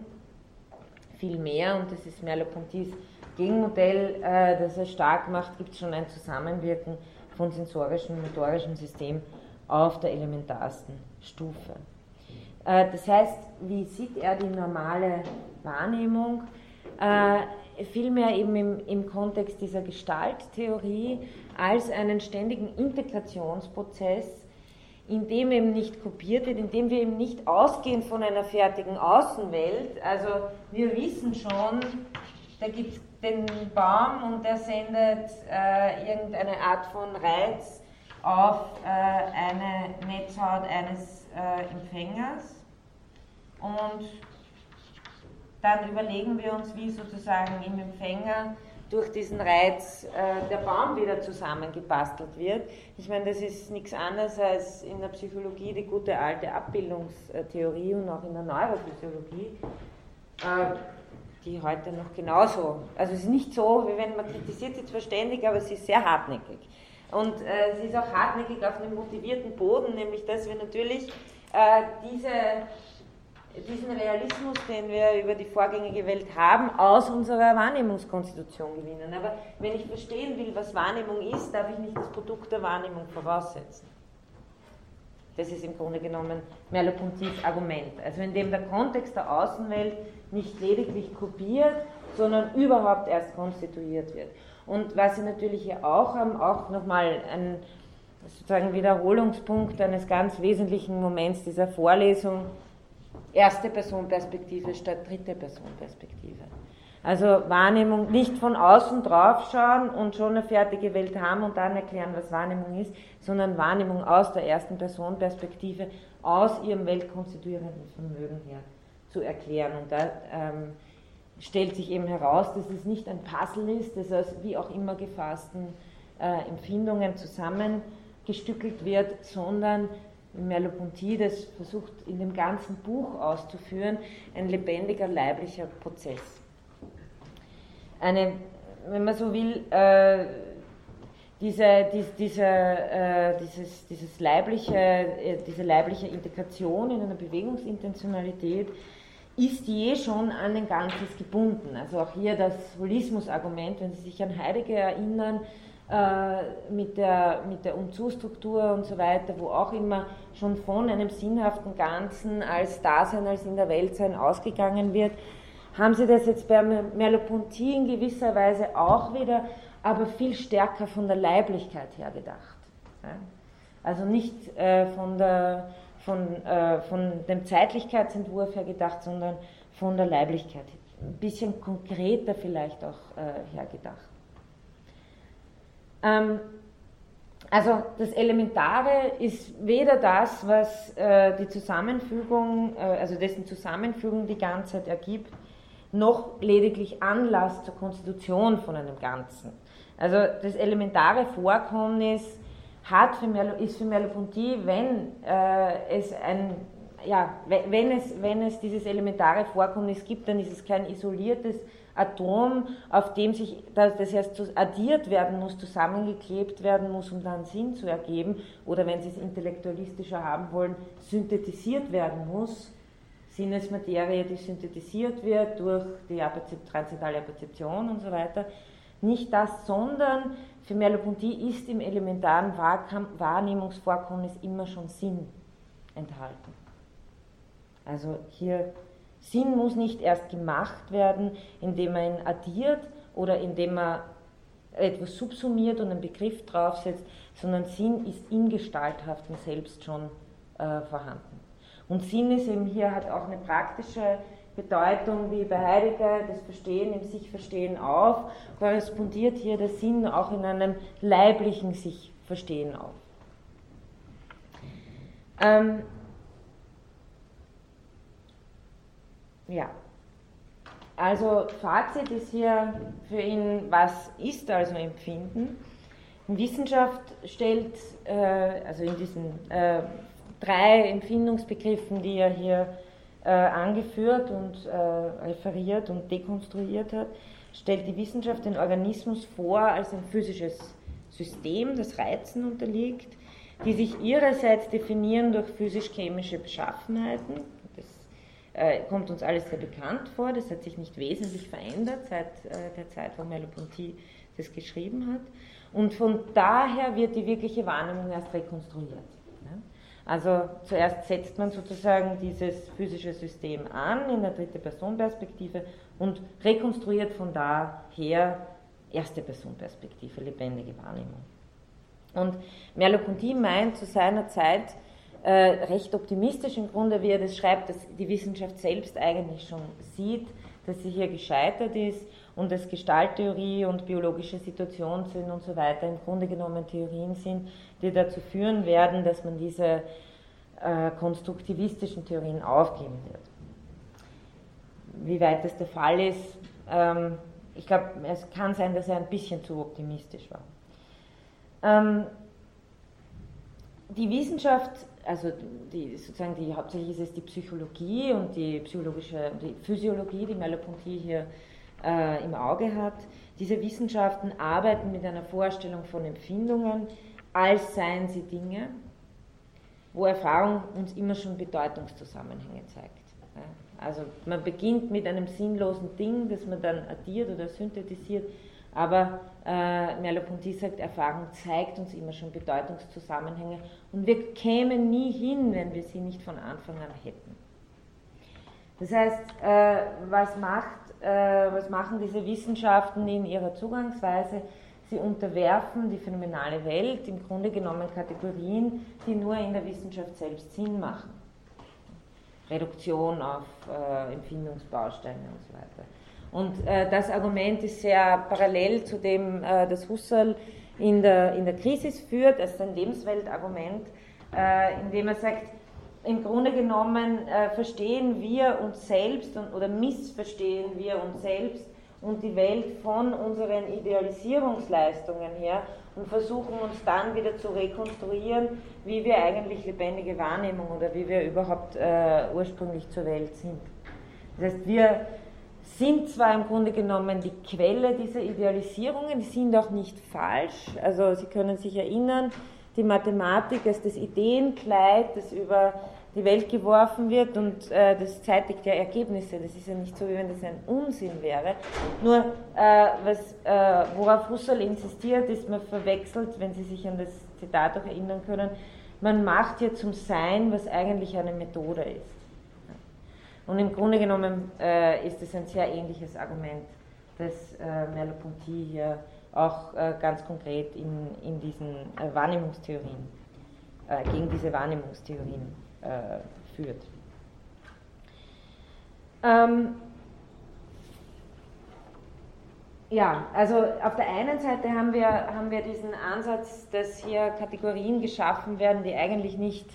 Viel mehr, und das ist Merleau-Pontys Gegenmodell, äh, das er stark macht, gibt es schon ein Zusammenwirken von sensorischem und motorischem System auf der elementarsten Stufe. Äh, das heißt, wie sieht er die normale Wahrnehmung? Äh, vielmehr eben im, im Kontext dieser Gestalttheorie als einen ständigen Integrationsprozess, in dem eben nicht kopiert wird, in dem wir eben nicht ausgehen von einer fertigen Außenwelt. Also wir wissen schon, da gibt es den Baum und der sendet äh, irgendeine Art von Reiz auf äh, eine Netzhaut eines äh, Empfängers, und dann überlegen wir uns, wie sozusagen im Empfänger durch diesen Reiz äh, der Baum wieder zusammengebastelt wird. Ich meine, das ist nichts anderes als in der Psychologie die gute alte Abbildungstheorie und auch in der Neurophysiologie, äh, die heute noch genauso, also es ist nicht so, wie wenn man kritisiert sie zwar ständig, aber sie ist sehr hartnäckig. Und äh, sie ist auch hartnäckig auf einem motivierten Boden, nämlich dass wir natürlich äh, diese... diesen Realismus, den wir über die vorgängige Welt haben, aus unserer Wahrnehmungskonstitution gewinnen. Aber wenn ich verstehen will, was Wahrnehmung ist, darf ich nicht das Produkt der Wahrnehmung voraussetzen. Das ist im Grunde genommen Merleau-Pontys Argument. Also indem der Kontext der Außenwelt nicht lediglich kopiert, sondern überhaupt erst konstituiert wird. Und was Sie natürlich hier auch haben, auch nochmal ein sozusagen Wiederholungspunkt eines ganz wesentlichen Moments dieser Vorlesung, erste Person-Perspektive statt dritte Person-Perspektive. Also Wahrnehmung, nicht von außen draufschauen und schon eine fertige Welt haben und dann erklären, was Wahrnehmung ist, sondern Wahrnehmung aus der ersten Person-Perspektive, aus ihrem weltkonstituierenden Vermögen her zu erklären. Und da ähm, stellt sich eben heraus, dass es nicht ein Puzzle ist, das aus wie auch immer gefassten äh, Empfindungen zusammengestückelt wird, sondern Merleau-Ponty das versucht in dem ganzen Buch auszuführen, ein lebendiger, leiblicher Prozess. Eine, wenn man so will, äh, diese, dies, diese, äh, dieses, dieses leibliche, äh, diese leibliche Integration in einer Bewegungsintentionalität ist je schon an ein Ganzes gebunden. Also auch hier das Holismus-Argument, wenn Sie sich an Heidegger erinnern, mit der, mit der Umzugsstruktur und so weiter, wo auch immer schon von einem sinnhaften Ganzen als Dasein, als in der Welt sein ausgegangen wird, haben Sie das jetzt bei Merleau-Ponty in gewisser Weise auch wieder, aber viel stärker von der Leiblichkeit her gedacht. Also nicht von, der, von, von dem Zeitlichkeitsentwurf her gedacht, sondern von der Leiblichkeit. Ein bisschen konkreter vielleicht auch hergedacht. Also das Elementare ist weder das, was äh, die Zusammenfügung, äh, also dessen Zusammenfügung die Ganzheit ergibt, noch lediglich Anlass zur Konstitution von einem Ganzen. Also das elementare Vorkommnis hat für Merleau, ist für Merleau-Ponty, wenn äh, es ein, ja, wenn es, wenn es dieses elementare Vorkommnis gibt, dann ist es kein isoliertes Atom, auf dem sich das, das erst addiert werden muss, zusammengeklebt werden muss, um dann Sinn zu ergeben, oder wenn Sie es intellektualistischer haben wollen, synthetisiert werden muss, Sinnesmaterie, die synthetisiert wird durch die transzendentale Perzeption und so weiter, nicht das, sondern für Merleau-Ponty ist im elementaren Wahrnehmungsvorkommnis immer schon Sinn enthalten. Also hier Sinn muss nicht erst gemacht werden, indem man ihn addiert oder indem man etwas subsumiert und einen Begriff draufsetzt, sondern Sinn ist im Gestalthaften selbst schon äh, vorhanden. Und Sinn ist eben hier, hat auch eine praktische Bedeutung, wie bei Heidegger, das Verstehen im Sich-Verstehen auf, korrespondiert hier der Sinn auch in einem leiblichen Sich-Verstehen auf. Ähm, Ja, also Fazit ist hier für ihn, was ist also Empfinden? In Wissenschaft stellt, äh, also in diesen äh, drei Empfindungsbegriffen, die er hier äh, angeführt und äh, referiert und dekonstruiert hat, stellt die Wissenschaft den Organismus vor als ein physisches System, das Reizen unterliegt, die sich ihrerseits definieren durch physisch-chemische Beschaffenheiten. Das äh, kommt uns alles sehr bekannt vor, das hat sich nicht wesentlich verändert seit äh, der Zeit, wo Merleau-Ponty das geschrieben hat. Und von daher wird die wirkliche Wahrnehmung erst rekonstruiert. Also zuerst setzt man sozusagen dieses physische System an in der Dritte-Person-Perspektive und rekonstruiert von daher Erste-Person-Perspektive, lebendige Wahrnehmung. Und Merleau-Ponty meint zu seiner Zeit, äh, recht optimistisch im Grunde, wie er das schreibt, dass die Wissenschaft selbst eigentlich schon sieht, dass sie hier gescheitert ist und dass Gestalttheorie und biologische Situationen sind und so weiter im Grunde genommen Theorien sind, die dazu führen werden, dass man diese äh, konstruktivistischen Theorien aufgeben wird. Wie weit das der Fall ist, ähm, ich glaube, es kann sein, dass er ein bisschen zu optimistisch war. Die Wissenschaft, also die, sozusagen die, hauptsächlich ist es die Psychologie und die psychologische, die Physiologie, die Merleau-Ponty hier äh, im Auge hat. Diese Wissenschaften arbeiten mit einer Vorstellung von Empfindungen, als seien sie Dinge, wo Erfahrung uns immer schon Bedeutungszusammenhänge zeigt. Also man beginnt mit einem sinnlosen Ding, das man dann addiert oder synthetisiert. Aber äh, Merleau-Ponty sagt, Erfahrung zeigt uns immer schon Bedeutungszusammenhänge und wir kämen nie hin, wenn wir sie nicht von Anfang an hätten. Das heißt, äh, was, macht, äh, was machen diese Wissenschaften in ihrer Zugangsweise? Sie unterwerfen die phänomenale Welt im Grunde genommen Kategorien, die nur in der Wissenschaft selbst Sinn machen. Reduktion auf äh, Empfindungsbausteine und so weiter. Und äh, das Argument ist sehr parallel zu dem, äh, das Husserl in der, in der Krisis führt, als sein Lebensweltargument, äh, indem er sagt, im Grunde genommen äh, verstehen wir uns selbst und, oder missverstehen wir uns selbst und die Welt von unseren Idealisierungsleistungen her und versuchen uns dann wieder zu rekonstruieren, wie wir eigentlich lebendige Wahrnehmung oder wie wir überhaupt äh, ursprünglich zur Welt sind. Das heißt, wir sind zwar im Grunde genommen die Quelle dieser Idealisierungen, die sind auch nicht falsch, also Sie können sich erinnern, die Mathematik ist das Ideenkleid, das über die Welt geworfen wird und äh, das zeitigt ja Ergebnisse, das ist ja nicht so, wie wenn das ein Unsinn wäre, nur äh, was, äh, worauf Husserl insistiert, ist, man verwechselt, wenn Sie sich an das Zitat auch erinnern können, man macht hier zum Sein, was eigentlich eine Methode ist. Und im Grunde genommen äh, ist es ein sehr ähnliches Argument, das äh, Merleau-Ponty hier auch äh, ganz konkret in, in diesen äh, Wahrnehmungstheorien, äh, gegen diese Wahrnehmungstheorien äh, führt. Ähm, ja, also auf der einen Seite haben wir, haben wir diesen Ansatz, dass hier Kategorien geschaffen werden, die eigentlich nicht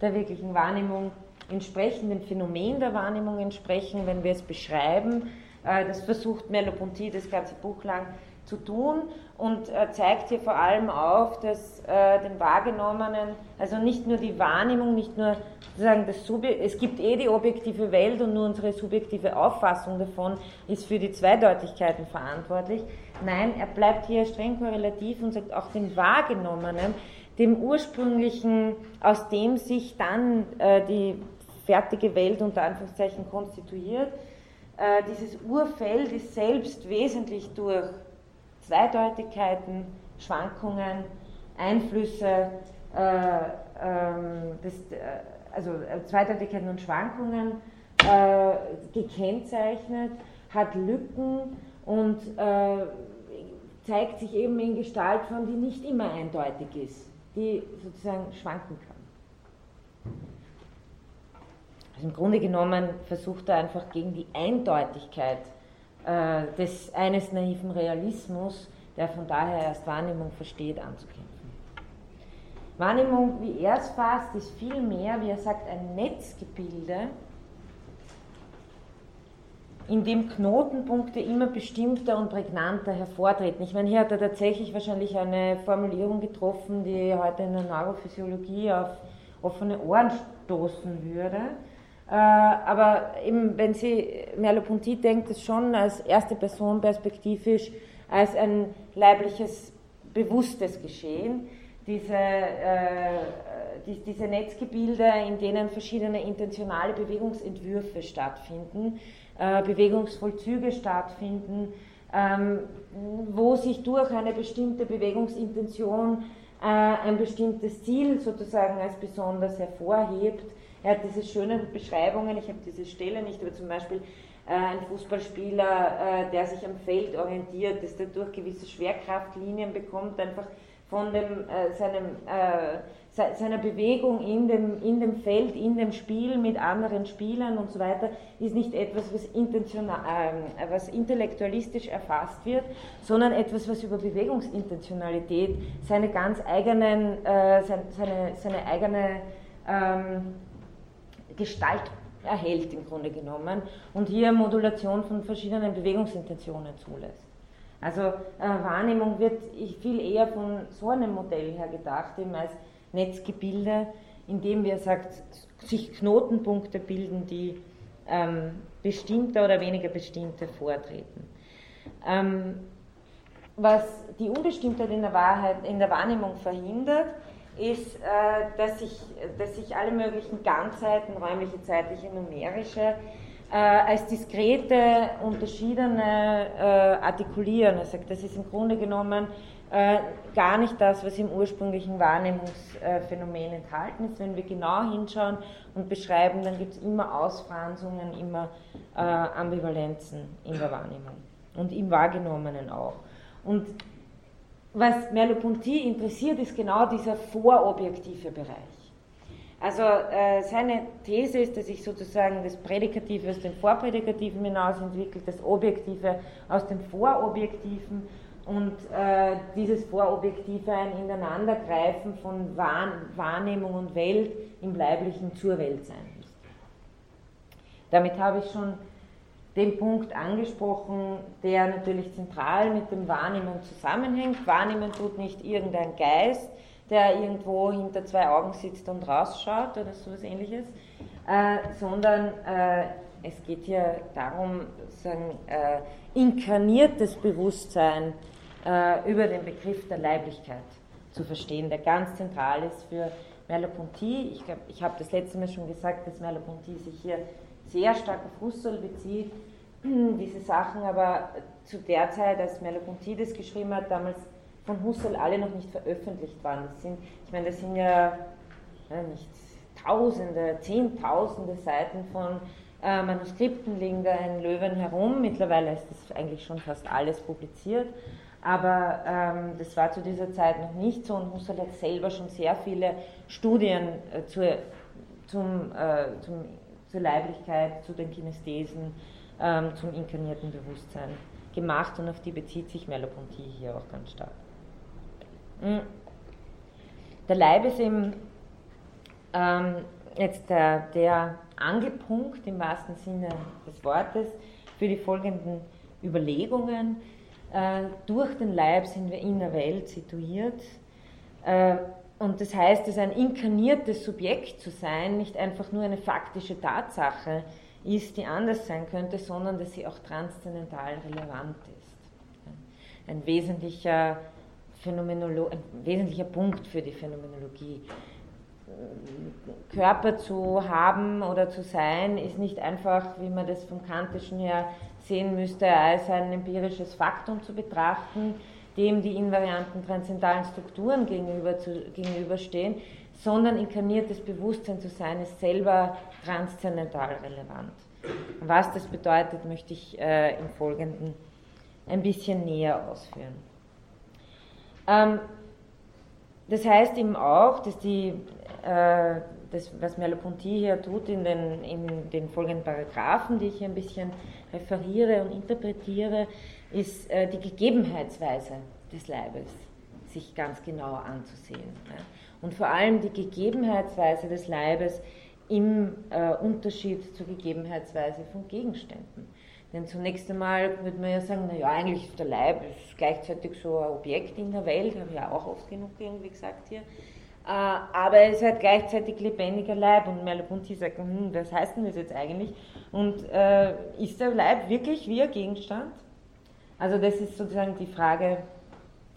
der wirklichen Wahrnehmung entsprechend dem Phänomen der Wahrnehmung entsprechen, wenn wir es beschreiben. Das versucht Merleau-Ponty das ganze Buch lang zu tun und zeigt hier vor allem auf, dass dem Wahrgenommenen, also nicht nur die Wahrnehmung, nicht nur sozusagen das Subjekt, es gibt eh die objektive Welt und nur unsere subjektive Auffassung davon ist für die Zweideutigkeiten verantwortlich. Nein, er bleibt hier streng korrelativ und sagt auch den Wahrgenommenen, dem ursprünglichen, aus dem sich dann äh, die fertige Welt unter Anführungszeichen konstituiert. Äh, dieses Urfeld ist selbst wesentlich durch Zweideutigkeiten, Schwankungen, Einflüsse, äh, ähm, das, äh, also Zweideutigkeiten und Schwankungen äh, gekennzeichnet, hat Lücken und äh, zeigt sich eben in Gestaltform, die nicht immer eindeutig ist, die sozusagen schwanken kann. Also im Grunde genommen versucht er einfach gegen die Eindeutigkeit äh, des eines naiven Realismus, der von daher erst Wahrnehmung versteht, anzukämpfen. Wahrnehmung, wie er es fasst, ist vielmehr, wie er sagt, ein Netzgebilde, in dem Knotenpunkte immer bestimmter und prägnanter hervortreten. Ich meine, hier hat er tatsächlich wahrscheinlich eine Formulierung getroffen, die heute in der Neurophysiologie auf offene Ohren stoßen würde. Aber eben, wenn sie Merleau-Ponty denkt, ist schon als erste Person perspektivisch als ein leibliches, bewusstes Geschehen. Diese, äh, die, diese Netzgebilde, in denen verschiedene intentionale Bewegungsentwürfe stattfinden, äh, Bewegungsvollzüge stattfinden, ähm, wo sich durch eine bestimmte Bewegungsintention äh, ein bestimmtes Ziel sozusagen als besonders hervorhebt. Er hat diese schönen Beschreibungen, ich habe diese Stelle nicht, aber zum Beispiel äh, ein Fußballspieler, äh, der sich am Feld orientiert, das dadurch gewisse Schwerkraftlinien bekommt, einfach von dem, äh, seinem, äh, se seiner Bewegung in dem, in dem Feld, in dem Spiel mit anderen Spielern und so weiter, ist nicht etwas, was, intentional, äh, was intellektualistisch erfasst wird, sondern etwas, was über Bewegungsintentionalität seine ganz eigenen, äh, seine, seine, seine eigene ähm, Gestalt erhält im Grunde genommen und hier Modulation von verschiedenen Bewegungsintentionen zulässt. Also äh, Wahrnehmung wird viel eher von so einem Modell her gedacht, eben als Netzgebilde, in dem, wie er sagt, sich Knotenpunkte bilden, die ähm, bestimmter oder weniger bestimmte vortreten. Ähm, was die Unbestimmtheit in der, Wahrheit, in der Wahrnehmung verhindert, ist, äh, dass, sich, dass sich alle möglichen Ganzheiten, räumliche, zeitliche, numerische, Äh, als diskrete, unterschiedene äh, artikulieren. Er sagt, das ist im Grunde genommen äh, gar nicht das, was im ursprünglichen Wahrnehmungsphänomen äh, enthalten ist. Wenn wir genau hinschauen und beschreiben, dann gibt es immer Ausfranzungen, immer äh, Ambivalenzen in der Wahrnehmung und im Wahrgenommenen auch. Und was Merleau-Ponty interessiert, ist genau dieser vorobjektive Bereich. Also äh, seine These ist, dass sich sozusagen das Prädikative aus dem Vorprädikativen hinaus entwickelt, das Objektive aus dem Vorobjektiven und äh, dieses Vorobjektive ein Ineinandergreifen von Wahr Wahrnehmung und Welt im Leiblichen zur Welt sein ist. Damit habe ich schon den Punkt angesprochen, der natürlich zentral mit dem Wahrnehmen zusammenhängt. Wahrnehmen tut nicht irgendein Geist, der irgendwo hinter zwei Augen sitzt und rausschaut oder so etwas Ähnliches, äh, sondern äh, es geht hier darum, sagen, äh, inkarniertes Bewusstsein äh, über den Begriff der Leiblichkeit zu verstehen, der ganz zentral ist für Merleau-Ponty. Ich glaube, ich habe das letzte Mal schon gesagt, dass Merleau-Ponty sich hier sehr stark auf Husserl bezieht, diese Sachen aber zu der Zeit, als Merleau-Ponty das geschrieben hat, damals von Husserl alle noch nicht veröffentlicht waren. Das sind, ich meine, das sind ja äh, nicht Tausende, Zehntausende Seiten von äh, Manuskripten liegen da in Löwen herum. Mittlerweile ist das eigentlich schon fast alles publiziert, aber ähm, das war zu dieser Zeit noch nicht so und Husserl hat selber schon sehr viele Studien äh, zur, zum, äh, zum, zur Leiblichkeit, zu den Kinesthesen, äh, zum inkarnierten Bewusstsein gemacht und auf die bezieht sich Merleau-Ponty hier auch ganz stark. Der Leib ist eben ähm, jetzt der, der Angelpunkt im wahrsten Sinne des Wortes für die folgenden Überlegungen. Äh, durch den Leib sind wir in der Welt situiert äh, und das heißt, dass ein inkarniertes Subjekt zu sein nicht einfach nur eine faktische Tatsache ist, die anders sein könnte, sondern dass sie auch transzendental relevant ist. Ein wesentlicher Phänomenolo- ein wesentlicher Punkt für die Phänomenologie. Körper zu haben oder zu sein, ist nicht einfach, wie man das vom Kantischen her sehen müsste, als ein empirisches Faktum zu betrachten, dem die invarianten transzendentalen Strukturen gegenüber zu, gegenüberstehen, sondern inkarniertes Bewusstsein zu sein, ist selber transzendental relevant. Was das bedeutet, möchte ich äh, im Folgenden ein bisschen näher ausführen. Das heißt eben auch, dass die, äh, das, was Merleau-Ponty hier tut in den, in den folgenden Paragraphen, die ich hier ein bisschen referiere und interpretiere, ist äh, die Gegebenheitsweise des Leibes sich ganz genau anzusehen. Ne? Und vor allem die Gegebenheitsweise des Leibes im äh, Unterschied zur Gegebenheitsweise von Gegenständen. Denn zunächst einmal würde man ja sagen, naja, eigentlich ist der Leib ist gleichzeitig so ein Objekt in der Welt, habe ich ja auch oft genug irgendwie gesagt hier. aber es ist halt gleichzeitig lebendiger Leib und Merleau-Ponty sagt, hm, was heißt denn das jetzt eigentlich? Und äh, ist der Leib wirklich wie ein Gegenstand? Also das ist sozusagen die Frage,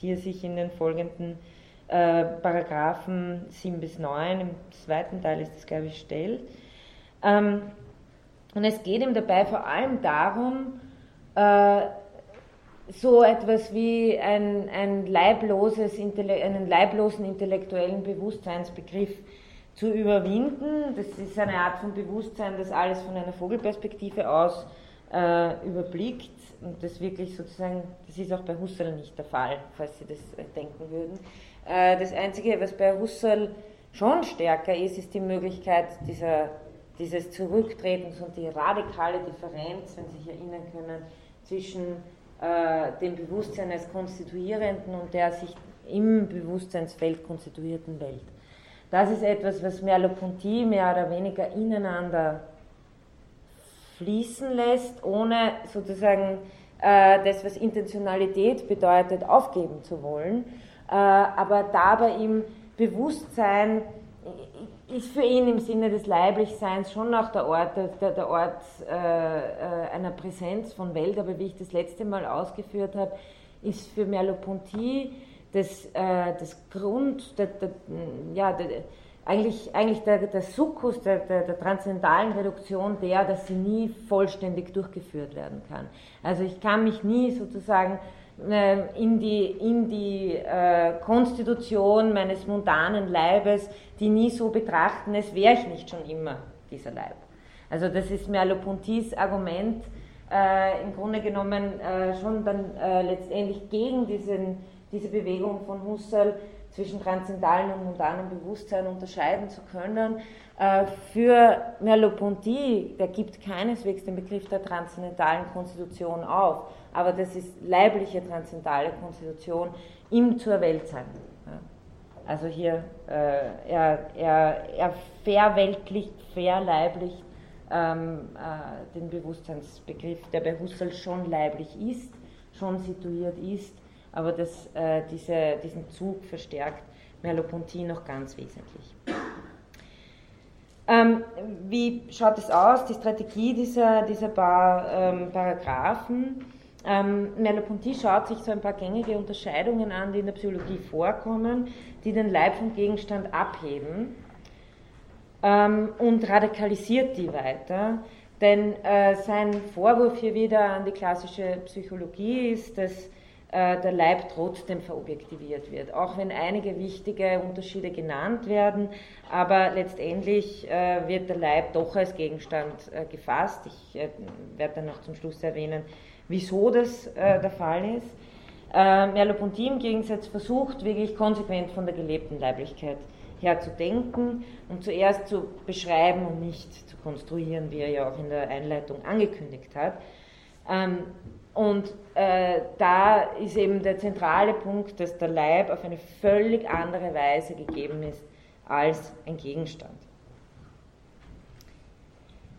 die er sich in den folgenden äh, Paragraphen sieben bis neun, im zweiten Teil ist das, glaube ich, stellt. Ähm, und es geht ihm dabei vor allem darum, äh, so etwas wie ein, ein leibloses, einen leiblosen intellektuellen Bewusstseinsbegriff zu überwinden. Das ist eine Art von Bewusstsein, das alles von einer Vogelperspektive aus äh, überblickt. Und das wirklich sozusagen, das ist auch bei Husserl nicht der Fall, falls Sie das denken würden. Das Einzige, was bei Husserl schon stärker ist, ist die Möglichkeit dieser, dieses Zurücktretens und die radikale Differenz, wenn Sie sich erinnern können, zwischen äh, dem Bewusstsein als konstituierenden und der sich im Bewusstseinsfeld konstituierten Welt. Das ist etwas, was Merleau-Ponty mehr oder weniger ineinander fließen lässt, ohne sozusagen äh, das, was Intentionalität bedeutet, aufgeben zu wollen. Äh, aber da bei ihm Bewusstsein ist für ihn im Sinne des Leiblichseins schon auch der Ort, der, der Ort äh, einer Präsenz von Welt. Aber wie ich das letzte Mal ausgeführt habe, ist für Merleau-Ponty das, äh, das Grund, der, der, ja, der, Eigentlich, eigentlich der, der Sukkus der, der, der transzendentalen Reduktion der, dass sie nie vollständig durchgeführt werden kann. Also ich kann mich nie sozusagen in die, in die äh, Konstitution meines mundanen Leibes, die nie so betrachten, als wäre ich nicht schon immer dieser Leib. Also das ist Merleau-Pontys Argument äh, im Grunde genommen äh, schon dann äh, letztendlich gegen diesen, diese Bewegung von Husserl, zwischen transzendentalen und mundanem Bewusstsein unterscheiden zu können. Für Merleau-Ponty, der gibt keineswegs den Begriff der transzendentalen Konstitution auf, aber das ist leibliche transzendentale Konstitution im Zur-Welt-Sein. Also hier, äh, er, er, er verweltlicht, verleiblicht ähm, äh, den Bewusstseinsbegriff, der bei Husserl schon leiblich ist, schon situiert ist, aber das, äh, diese, diesen Zug verstärkt Merleau-Ponty noch ganz wesentlich. Ähm, wie schaut es aus, die Strategie dieser, dieser paar ähm, Paragraphen? Ähm, Merleau-Ponty schaut sich so ein paar gängige Unterscheidungen an, die in der Psychologie vorkommen, die den Leib vom Gegenstand abheben ähm, und radikalisiert die weiter. Denn äh, sein Vorwurf hier wieder an die klassische Psychologie ist, dass der Leib trotzdem verobjektiviert wird, auch wenn einige wichtige Unterschiede genannt werden, aber letztendlich äh, wird der Leib doch als Gegenstand äh, gefasst. Ich äh, werde dann noch zum Schluss erwähnen, wieso das äh, der Fall ist. Äh, Merleau-Ponty im Gegensatz versucht, wirklich konsequent von der gelebten Leiblichkeit her zu denken und zuerst zu beschreiben und nicht zu konstruieren, wie er ja auch in der Einleitung angekündigt hat. Ähm, Und äh, da ist eben der zentrale Punkt, dass der Leib auf eine völlig andere Weise gegeben ist als ein Gegenstand.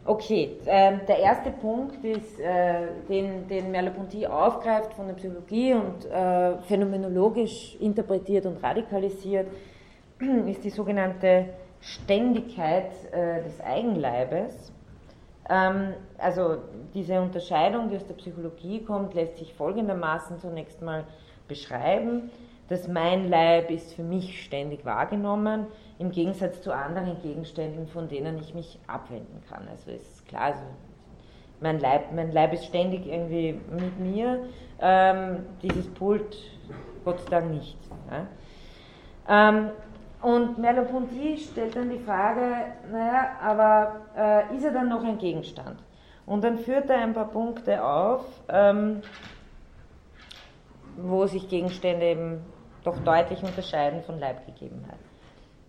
Okay, äh, der erste Punkt ist, äh, den, den Merleau-Ponty aufgreift von der Psychologie und äh, phänomenologisch interpretiert und radikalisiert, ist die sogenannte Ständigkeit äh, des Eigenleibes. Also diese Unterscheidung, die aus der Psychologie kommt, lässt sich folgendermaßen zunächst mal beschreiben, dass mein Leib ist für mich ständig wahrgenommen, im Gegensatz zu anderen Gegenständen, von denen ich mich abwenden kann. Also ist klar, also mein Leib, mein Leib ist ständig irgendwie mit mir, ähm, dieses Pult Gott sei Dank nicht. Ja? Ähm, Und Merleau-Ponty stellt dann die Frage, naja, aber äh, ist er dann noch ein Gegenstand? Und dann führt er ein paar Punkte auf, ähm, wo sich Gegenstände eben doch deutlich unterscheiden von Leibgegebenheit.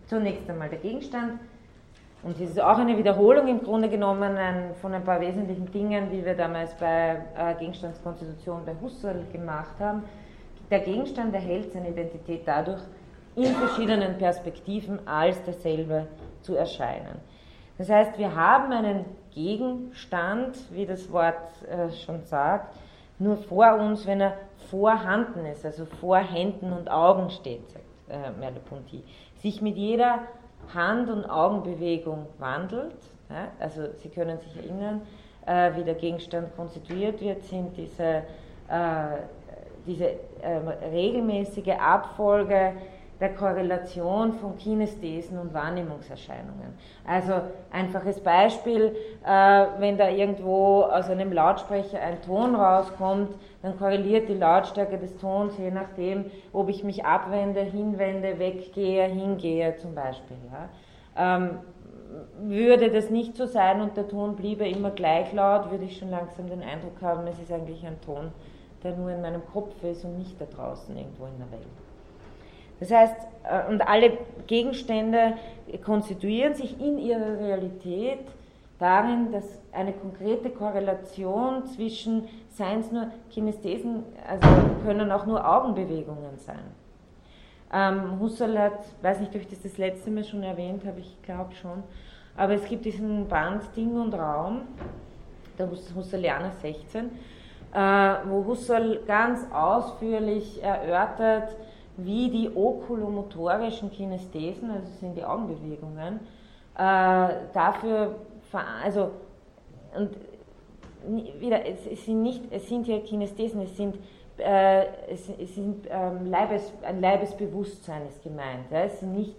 Zunächst einmal der Gegenstand, und das ist auch eine Wiederholung im Grunde genommen ein, von ein paar wesentlichen Dingen, die wir damals bei äh, Gegenstandskonstitution bei Husserl gemacht haben. Der Gegenstand erhält seine Identität dadurch, in verschiedenen Perspektiven als derselbe zu erscheinen. Das heißt, wir haben einen Gegenstand, wie das Wort äh, schon sagt, nur vor uns, wenn er vorhanden ist, also vor Händen und Augen steht, sagt äh, Merleau-Ponty. sich mit jeder Hand- und Augenbewegung wandelt. Ja, also Sie können sich erinnern, äh, wie der Gegenstand konstituiert wird, sind diese, äh, diese äh, regelmäßige Abfolge der Korrelation von Kinesthesen und Wahrnehmungserscheinungen. Also einfaches Beispiel, äh, wenn da irgendwo aus einem Lautsprecher ein Ton rauskommt, dann korreliert die Lautstärke des Tons je nachdem, ob ich mich abwende, hinwende, weggehe, hingehe zum Beispiel. Ja. Ähm, würde das nicht so sein und der Ton bliebe immer gleich laut, würde ich schon langsam den Eindruck haben, es ist eigentlich ein Ton, der nur in meinem Kopf ist und nicht da draußen irgendwo in der Welt. Das heißt, und alle Gegenstände konstituieren sich in ihrer Realität darin, dass eine konkrete Korrelation zwischen, seien es nur Kinesthesen, also können auch nur Augenbewegungen sein. Ähm, Husserl hat, weiß nicht, ob ich das das letzte Mal schon erwähnt habe, ich glaube schon, aber es gibt diesen Band Ding und Raum, der Husserliana sechzehn, äh, wo Husserl ganz ausführlich erörtert, wie die okulomotorischen Kinesthesen, also das sind die Augenbewegungen, äh, dafür, also, und wieder, es, es sind nicht, es sind ja Kinesthesen, es sind, äh, es, es sind ähm, Leibes, ein Leibesbewusstsein ist gemeint, ja? Es sind nicht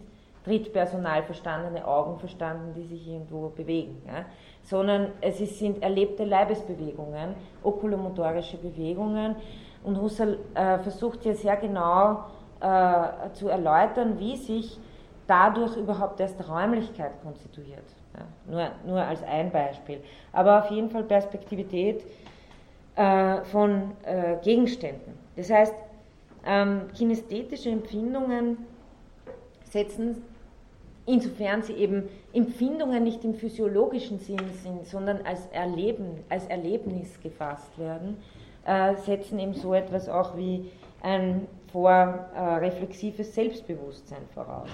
drittpersonal verstandene Augen verstanden, die sich irgendwo bewegen, ja? Sondern es ist, sind erlebte Leibesbewegungen, okulomotorische Bewegungen, und Husserl äh, versucht hier sehr genau Äh, zu erläutern, wie sich dadurch überhaupt erst Räumlichkeit konstituiert. Ja, nur, nur als ein Beispiel. Aber auf jeden Fall Perspektivität äh, von äh, Gegenständen. Das heißt, ähm, kinästhetische Empfindungen setzen, insofern sie eben Empfindungen nicht im physiologischen Sinn sind, sondern als Erleben, als Erlebnis gefasst werden, äh, setzen eben so etwas auch wie ein vor äh, reflexives Selbstbewusstsein voraus.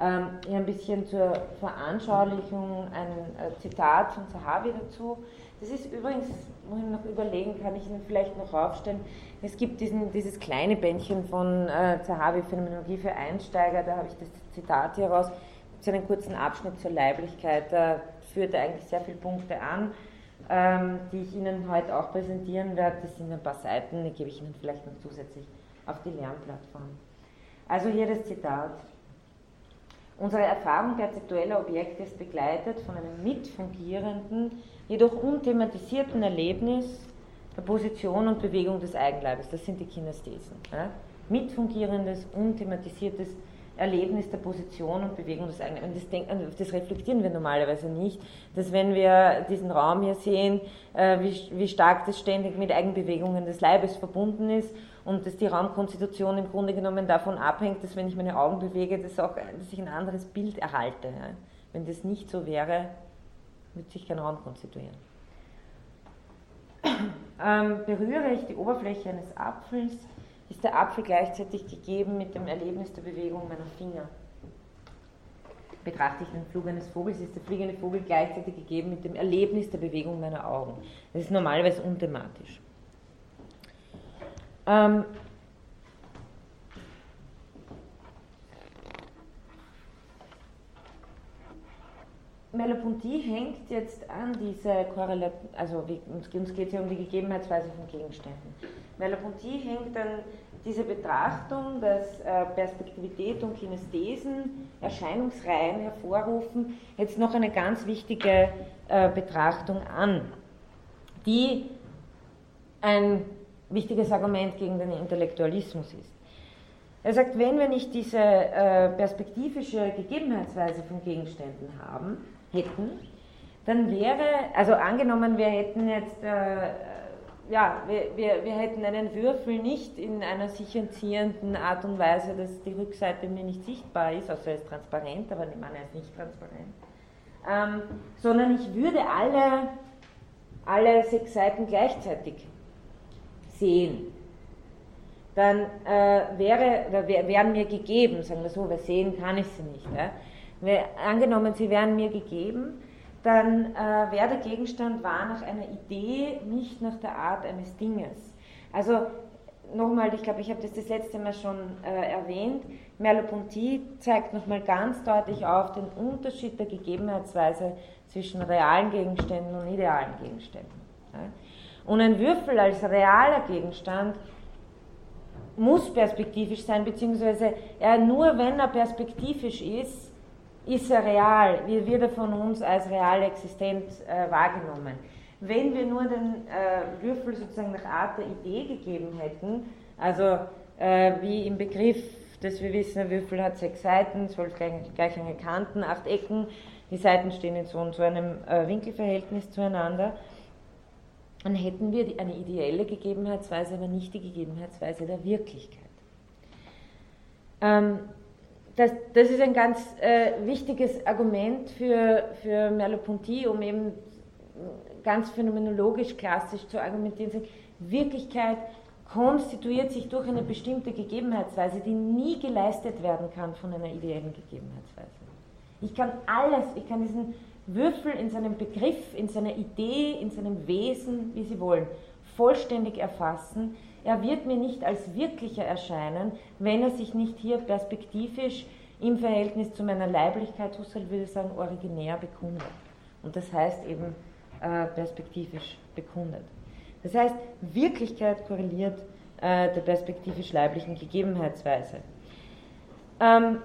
Ähm, hier ein bisschen zur Veranschaulichung ein äh, Zitat von Zahavi dazu. Das ist übrigens, muss ich noch überlegen, kann ich Ihnen vielleicht noch aufstellen. Es gibt diesen, dieses kleine Bändchen von äh, Zahavi, Phänomenologie für Einsteiger, da habe ich das Zitat hier raus. Es gibt einen kurzen Abschnitt zur Leiblichkeit, da führt er eigentlich sehr viele Punkte an, ähm, die ich Ihnen heute auch präsentieren werde. Das sind ein paar Seiten, die gebe ich Ihnen vielleicht noch zusätzlich auf die Lernplattform. Also hier das Zitat. Unsere Erfahrung perzeptueller Objekte ist begleitet von einem mitfungierenden, jedoch unthematisierten Erlebnis der Position und Bewegung des Eigenleibes. Das sind die Kinesthesen. Ja? Mitfungierendes, unthematisiertes Erlebnis der Position und Bewegung des Eigenleibes. Das, denken, das reflektieren wir normalerweise nicht, dass wenn wir diesen Raum hier sehen, wie, wie stark das ständig mit Eigenbewegungen des Leibes verbunden ist, und dass die Raumkonstitution im Grunde genommen davon abhängt, dass wenn ich meine Augen bewege, dass, auch, dass ich ein anderes Bild erhalte. Wenn das nicht so wäre, würde sich kein Raum konstituieren. Ähm, berühre ich die Oberfläche eines Apfels, ist der Apfel gleichzeitig gegeben mit dem Erlebnis der Bewegung meiner Finger. Betrachte ich den Flug eines Vogels, ist der fliegende Vogel gleichzeitig gegeben mit dem Erlebnis der Bewegung meiner Augen. Das ist normalerweise unthematisch. Ähm, Merleau-Ponty hängt jetzt an diese Korrelation, also wie, uns geht es ja um die Gegebenheitsweise von Gegenständen. Merleau-Ponty hängt an diese Betrachtung, dass äh, Perspektivität und Kinesthesen Erscheinungsreihen hervorrufen, jetzt noch eine ganz wichtige äh, Betrachtung an, die ein wichtiges Argument gegen den Intellektualismus ist. Er sagt, wenn wir nicht diese äh, perspektivische Gegebenheitsweise von Gegenständen haben, hätten, dann wäre, also angenommen, wir hätten jetzt, äh, ja, wir, wir, wir hätten einen Würfel nicht in einer sich entziehenden Art und Weise, dass die Rückseite mir nicht sichtbar ist, außer er ist transparent, aber nehmen wir an, er ist nicht transparent, ähm, sondern ich würde alle, alle sechs Seiten gleichzeitig sehen, dann äh, wäre, oder wären mir gegeben, sagen wir so, weil sehen kann ich sie nicht. Ja? Weil, angenommen, sie wären mir gegeben, dann äh, wäre der Gegenstand wahr nach einer Idee, nicht nach der Art eines Dinges. Also nochmal, ich glaube, ich habe das das letzte Mal schon äh, erwähnt, Merleau-Ponty zeigt nochmal ganz deutlich auf den Unterschied der Gegebenheitsweise zwischen realen Gegenständen und idealen Gegenständen. Ja? Und ein Würfel als realer Gegenstand muss perspektivisch sein, beziehungsweise er, nur wenn er perspektivisch ist, ist er real, wird er von uns als real existent äh, wahrgenommen. Wenn wir nur den äh, Würfel sozusagen nach Art der Idee gegeben hätten, also äh, wie im Begriff, dass wir wissen, ein Würfel hat sechs Seiten, zwölf gleich, gleich lange Kanten, acht Ecken, die Seiten stehen in so und so einem äh, Winkelverhältnis zueinander, dann hätten wir die, eine ideelle Gegebenheitsweise, aber nicht die Gegebenheitsweise der Wirklichkeit. Ähm, Das, das ist ein ganz äh, wichtiges Argument für, für Merleau-Ponty, um eben ganz phänomenologisch, klassisch zu argumentieren. Wirklichkeit konstituiert sich durch eine bestimmte Gegebenheitsweise, die nie geleistet werden kann von einer ideellen Gegebenheitsweise. Ich kann alles, ich kann diesen Würfel in seinem Begriff, in seiner Idee, in seinem Wesen, wie Sie wollen, vollständig erfassen. Er wird mir nicht als wirklicher erscheinen, wenn er sich nicht hier perspektivisch im Verhältnis zu meiner Leiblichkeit, Husserl würde sagen, originär bekundet. Und das heißt eben äh, perspektivisch bekundet. Das heißt, Wirklichkeit korreliert äh, der perspektivisch-leiblichen Gegebenheitsweise. Ähm,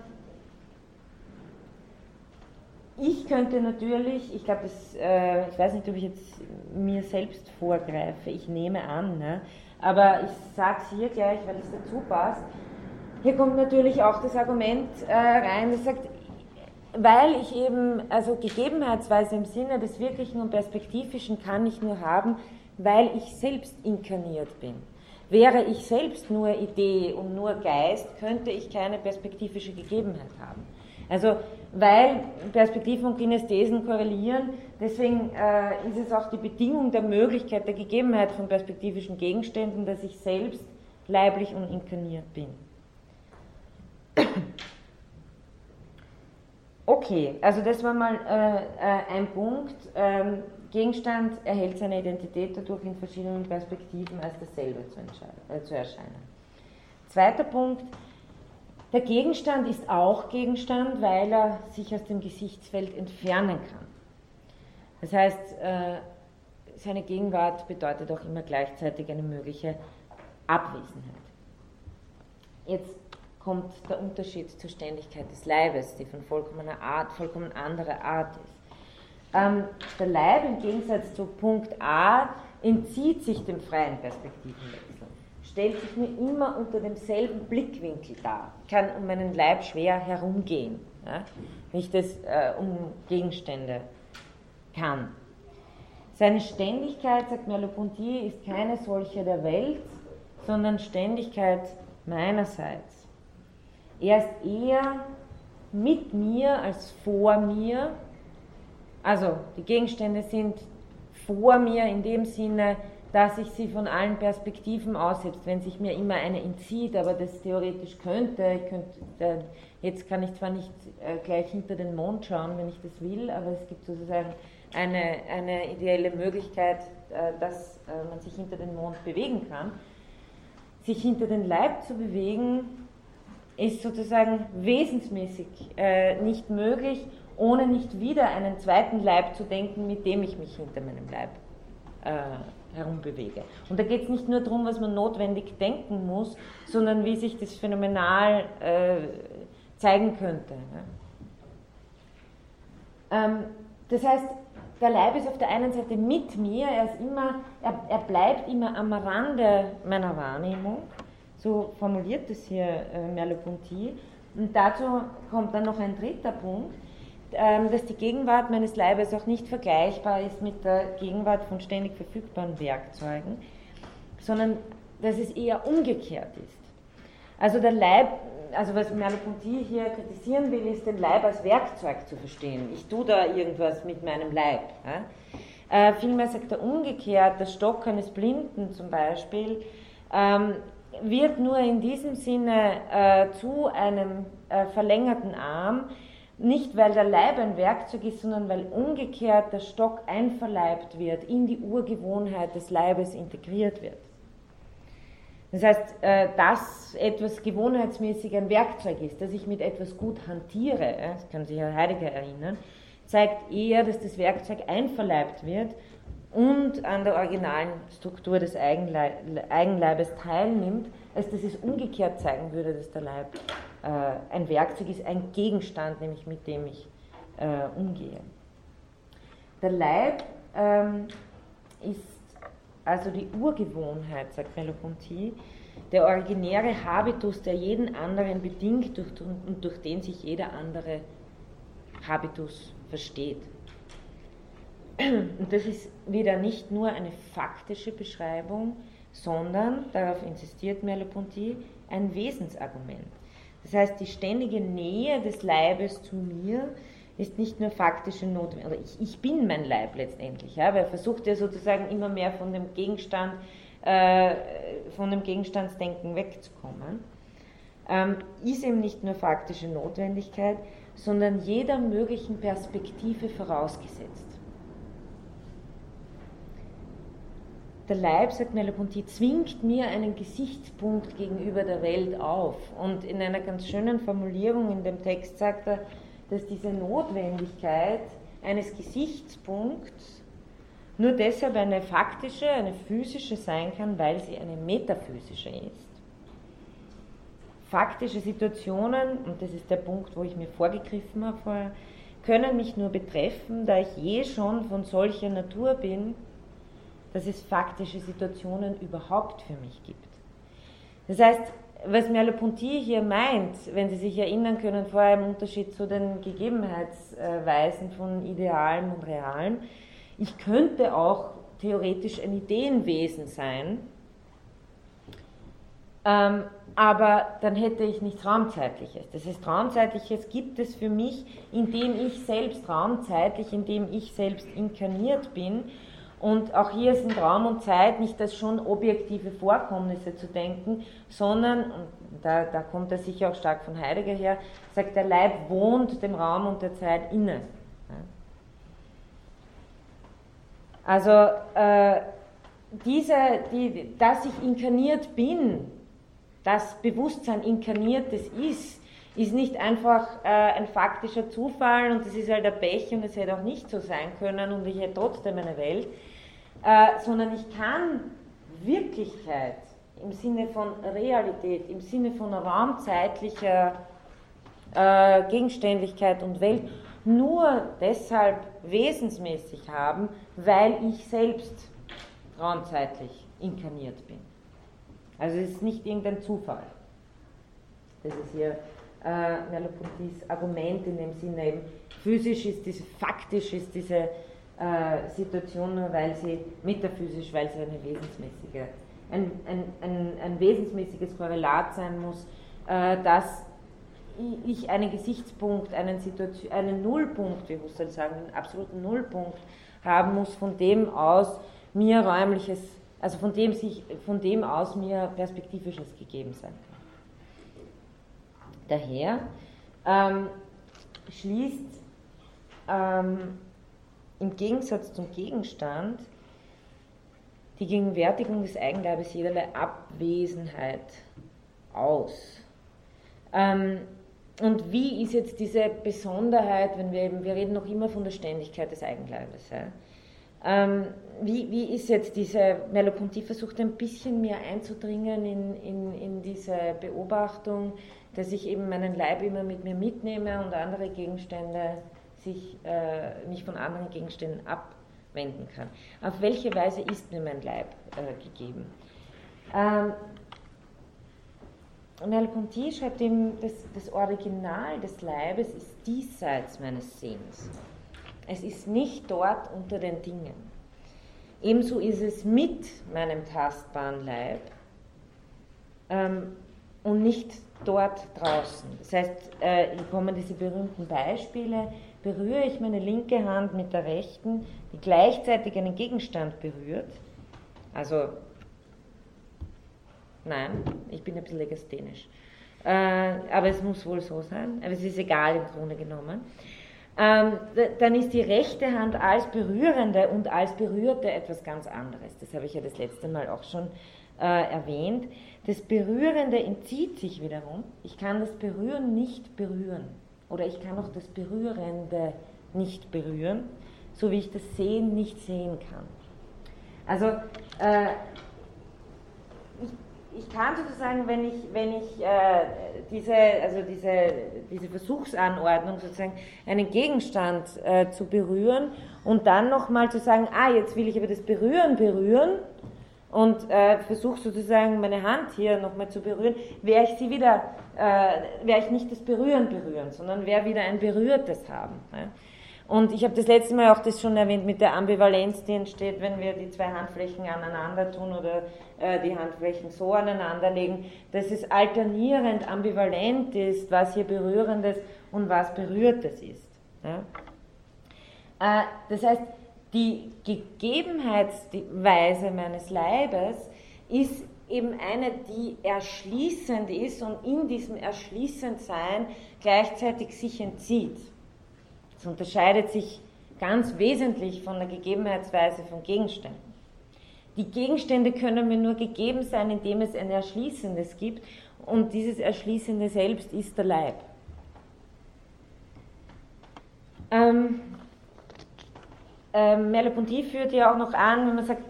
Ich könnte natürlich, ich glaube, äh, ich weiß nicht, ob ich jetzt mir selbst vorgreife, ich nehme an, ne? Aber ich sage es hier gleich, weil es dazu passt. Hier kommt natürlich auch das Argument äh, rein, das sagt, weil ich eben, also Gegebenheitsweise im Sinne des Wirklichen und Perspektivischen kann ich nur haben, weil ich selbst inkarniert bin. Wäre ich selbst nur Idee und nur Geist, könnte ich keine perspektivische Gegebenheit haben. Also, weil Perspektiven und Kinesthesen korrelieren, deswegen äh, ist es auch die Bedingung der Möglichkeit, der Gegebenheit von perspektivischen Gegenständen, dass ich selbst leiblich und inkarniert bin. Okay, also das war mal äh, ein Punkt. Ähm, Gegenstand erhält seine Identität dadurch, in verschiedenen Perspektiven als dasselbe zu, äh, zu erscheinen. Zweiter Punkt. Der Gegenstand ist auch Gegenstand, weil er sich aus dem Gesichtsfeld entfernen kann. Das heißt, seine Gegenwart bedeutet auch immer gleichzeitig eine mögliche Abwesenheit. Jetzt kommt der Unterschied zur Ständigkeit des Leibes, die von vollkommener Art, vollkommen anderer Art ist. Der Leib im Gegensatz zu Punkt A entzieht sich dem freien Perspektivenwechsel, stellt sich mir immer unter demselben Blickwinkel dar, kann um meinen Leib schwer herumgehen, ja, wenn ich das äh, um Gegenstände kann. Seine Ständigkeit, sagt Merleau-Ponty, ist keine solche der Welt, sondern Ständigkeit meinerseits. Er ist eher mit mir als vor mir, also die Gegenstände sind vor mir in dem Sinne, dass ich sie von allen Perspektiven aussetzt, wenn sich mir immer eine entzieht, aber das theoretisch könnte, ich könnte, jetzt kann ich zwar nicht gleich hinter den Mond schauen, wenn ich das will, aber es gibt sozusagen eine, eine ideelle Möglichkeit, dass man sich hinter den Mond bewegen kann. Sich hinter den Leib zu bewegen, ist sozusagen wesensmäßig nicht möglich, ohne nicht wieder einen zweiten Leib zu denken, mit dem ich mich hinter meinem Leib herumbewege. Und da geht es nicht nur darum, was man notwendig denken muss, sondern wie sich das phänomenal äh, zeigen könnte. Ne? Ähm, das heißt, der Leib ist auf der einen Seite mit mir, er, ist immer, er, er bleibt immer am Rande meiner Wahrnehmung, so formuliert es hier äh, Merleau-Ponty. Und dazu kommt dann noch ein dritter Punkt, dass die Gegenwart meines Leibes auch nicht vergleichbar ist mit der Gegenwart von ständig verfügbaren Werkzeugen, sondern dass es eher umgekehrt ist. Also der Leib, also was Merleau-Ponty hier kritisieren will, ist den Leib als Werkzeug zu verstehen. Ich tue da irgendwas mit meinem Leib. Ja? Äh, vielmehr sagt er umgekehrt, das Stock eines Blinden zum Beispiel ähm, wird nur in diesem Sinne äh, zu einem äh, verlängerten Arm, nicht, weil der Leib ein Werkzeug ist, sondern weil umgekehrt der Stock einverleibt wird, in die Urgewohnheit des Leibes integriert wird. Das heißt, dass etwas gewohnheitsmäßig ein Werkzeug ist, dass ich mit etwas gut hantiere, das kann sich Herr Heidegger erinnern, zeigt eher, dass das Werkzeug einverleibt wird und an der originalen Struktur des Eigenleibes teilnimmt, als dass es umgekehrt zeigen würde, dass der Leib ein Werkzeug ist, ein Gegenstand, nämlich mit dem ich umgehe. Der Leib ist also die Urgewohnheit, sagt Merleau-Ponty, der originäre Habitus, der jeden anderen bedingt und durch den sich jeder andere Habitus versteht. Und das ist wieder nicht nur eine faktische Beschreibung, sondern, darauf insistiert Merleau-Ponty, ein Wesensargument. Das heißt, die ständige Nähe des Leibes zu mir ist nicht nur faktische Notwendigkeit, ich, ich bin mein Leib letztendlich, ja, weil er versucht ja sozusagen immer mehr von dem Gegenstand, äh, von dem Gegenstandsdenken wegzukommen, ähm, ist eben nicht nur faktische Notwendigkeit, sondern jeder möglichen Perspektive vorausgesetzt. Der Leib, sagt Merleau-Ponty, zwingt mir einen Gesichtspunkt gegenüber der Welt auf, und in einer ganz schönen Formulierung in dem Text sagt er, dass diese Notwendigkeit eines Gesichtspunkts nur deshalb eine faktische, eine physische sein kann, weil sie eine metaphysische ist. Faktische Situationen, und das ist der Punkt, wo ich mir vorgegriffen habe vorher, können mich nur betreffen, da ich je schon von solcher Natur bin, dass es faktische Situationen überhaupt für mich gibt. Das heißt, was Merleau-Ponty hier meint, wenn Sie sich erinnern können, vor allem im Unterschied zu den Gegebenheitsweisen von Idealen und Realen, ich könnte auch theoretisch ein Ideenwesen sein, ähm, aber dann hätte ich nichts Raumzeitliches. Das heißt, Raumzeitliches gibt es für mich, indem ich selbst raumzeitlich, indem ich selbst inkarniert bin. Und auch hier sind Raum und Zeit nicht als schon objektive Vorkommnisse zu denken, sondern, und da, da kommt er sicher auch stark von Heidegger her, sagt, der Leib wohnt dem Raum und der Zeit inne. Also, äh, diese, die, dass ich inkarniert bin, dass Bewusstsein inkarniertes ist, ist nicht einfach äh, ein faktischer Zufall und das ist halt ein Pech und es hätte auch nicht so sein können und ich hätte trotzdem eine Welt, äh, sondern ich kann Wirklichkeit im Sinne von Realität, im Sinne von raumzeitlicher äh, Gegenständlichkeit und Welt nur deshalb wesensmäßig haben, weil ich selbst raumzeitlich inkarniert bin. Also es ist nicht irgendein Zufall. Das ist hier Äh, Merleau-Pontys Argument in dem Sinne, eben physisch ist diese, faktisch ist diese äh, Situation nur, weil sie metaphysisch, weil sie eine wesensmäßige, ein, ein, ein, ein wesensmäßiges Korrelat sein muss, äh, dass ich einen Gesichtspunkt, einen, Situation, einen Nullpunkt, wie Husserl sagen, einen absoluten Nullpunkt haben muss, von dem aus mir räumliches, also von dem, sich, von dem aus mir perspektivisches gegeben sein kann. Daher ähm, schließt ähm, im Gegensatz zum Gegenstand die Gegenwärtigung des Eigenleibes jederlei Abwesenheit aus. Ähm, und wie ist jetzt diese Besonderheit, wenn wir eben, wir reden noch immer von der Ständigkeit des Eigenleibes, ja? ähm, wie, wie ist jetzt diese, Merleau-Ponty versucht ein bisschen mehr einzudringen in, in, in diese Beobachtung, dass ich eben meinen Leib immer mit mir mitnehme und andere Gegenstände sich, äh, mich von anderen Gegenständen abwenden kann. Auf welche Weise ist mir mein Leib äh, gegeben? Ähm, Merleau-Ponty schreibt eben, dass das Original des Leibes ist diesseits meines Sehens. Es ist nicht dort unter den Dingen. Ebenso ist es mit meinem tastbaren Leib ähm, und nicht dort draußen. Das heißt, äh, hier kommen diese berühmten Beispiele, berühre ich meine linke Hand mit der rechten, die gleichzeitig einen Gegenstand berührt, also, nein, ich bin ein bisschen legasthenisch, äh, aber es muss wohl so sein, aber es ist egal im Grunde genommen, ähm, d- dann ist die rechte Hand als Berührende und als Berührte etwas ganz anderes. Das habe ich ja das letzte Mal auch schon äh, erwähnt. Das Berührende entzieht sich wiederum. Ich kann das Berühren nicht berühren. Oder ich kann auch das Berührende nicht berühren, so wie ich das Sehen nicht sehen kann. Also äh, ich, ich kann sozusagen, wenn ich, wenn ich äh, diese, also diese, diese Versuchsanordnung, sozusagen einen Gegenstand äh, zu berühren und dann nochmal zu sagen, ah, jetzt will ich aber das Berühren berühren und äh, versuche sozusagen meine Hand hier nochmal zu berühren, wäre ich sie wieder, äh, wäre ich nicht das Berühren berühren, sondern wäre wieder ein berührtes Haben. Ne? Und ich habe das letzte Mal auch das schon erwähnt mit der Ambivalenz, die entsteht, wenn wir die zwei Handflächen aneinander tun oder äh, die Handflächen so aneinander legen, dass es alternierend ambivalent ist, was hier Berührendes und was Berührtes ist. Ja? Äh, das heißt, die Gegebenheitsweise meines Leibes ist eben eine, die erschließend ist und in diesem Erschließendsein gleichzeitig sich entzieht. Es unterscheidet sich ganz wesentlich von der Gegebenheitsweise von Gegenständen. Die Gegenstände können mir nur gegeben sein, indem es ein Erschließendes gibt, und dieses Erschließende selbst ist der Leib. Ähm, äh, Merleau-Ponty führt ja auch noch an, wenn man sagt,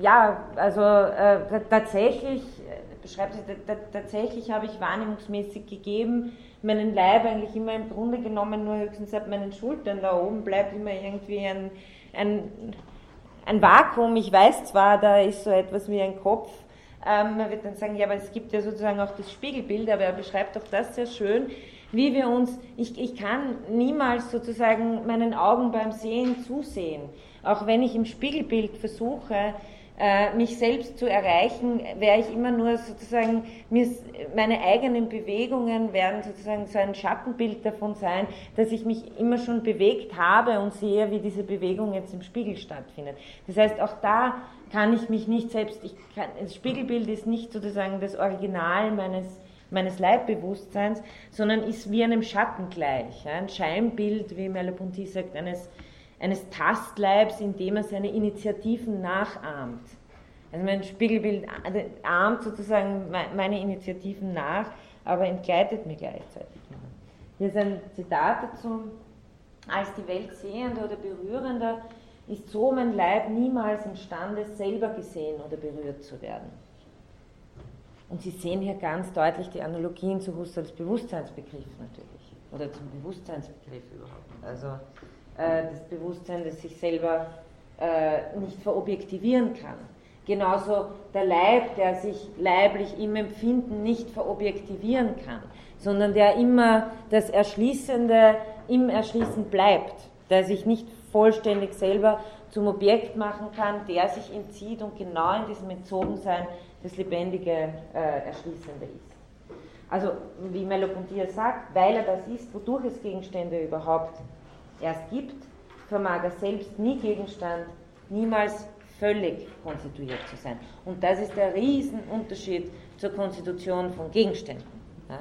ja, also äh, t- tatsächlich, äh, beschreibt es, t- t- tatsächlich habe ich wahrnehmungsmäßig gegeben, meinen Leib eigentlich immer im Grunde genommen, nur höchstens ab meinen Schultern da oben bleibt immer irgendwie ein, ein, ein Vakuum. Ich weiß zwar, da ist so etwas wie ein Kopf, ähm, man wird dann sagen, ja, aber es gibt ja sozusagen auch das Spiegelbild, aber er beschreibt auch das sehr schön, wie wir uns, ich, ich kann niemals sozusagen meinen Augen beim Sehen zusehen, auch wenn ich im Spiegelbild versuche, mich selbst zu erreichen, wäre ich immer nur sozusagen, meine eigenen Bewegungen werden sozusagen so ein Schattenbild davon sein, dass ich mich immer schon bewegt habe und sehe, wie diese Bewegung jetzt im Spiegel stattfindet. Das heißt, auch da kann ich mich nicht selbst, ich kann, das Spiegelbild ist nicht sozusagen das Original meines, meines Leibbewusstseins, sondern ist wie einem Schatten gleich, ja, ein Scheinbild, wie Merleau-Ponty sagt, eines eines Tastleibs, indem er seine Initiativen nachahmt. Also mein Spiegelbild ahmt sozusagen meine Initiativen nach, aber entgleitet mir gleichzeitig. Hier ist ein Zitat dazu: Als die Welt sehender oder berührender ist so mein Leib niemals imstande, selber gesehen oder berührt zu werden. Und Sie sehen hier ganz deutlich die Analogien zu Husserls Bewusstseinsbegriff natürlich, oder zum Bewusstseinsbegriff überhaupt. Also das Bewusstsein, das sich selber äh, nicht verobjektivieren kann. Genauso der Leib, der sich leiblich im Empfinden nicht verobjektivieren kann, sondern der immer das Erschließende im Erschließen bleibt, der sich nicht vollständig selber zum Objekt machen kann, der sich entzieht und genau in diesem Entzogensein das lebendige äh, Erschließende ist. Also, wie Merleau-Ponty sagt, weil er das ist, wodurch es Gegenstände überhaupt erst gibt, vermag er selbst nie Gegenstand, niemals völlig konstituiert zu sein. Und das ist der Riesenunterschied zur Konstitution von Gegenständen. Ja?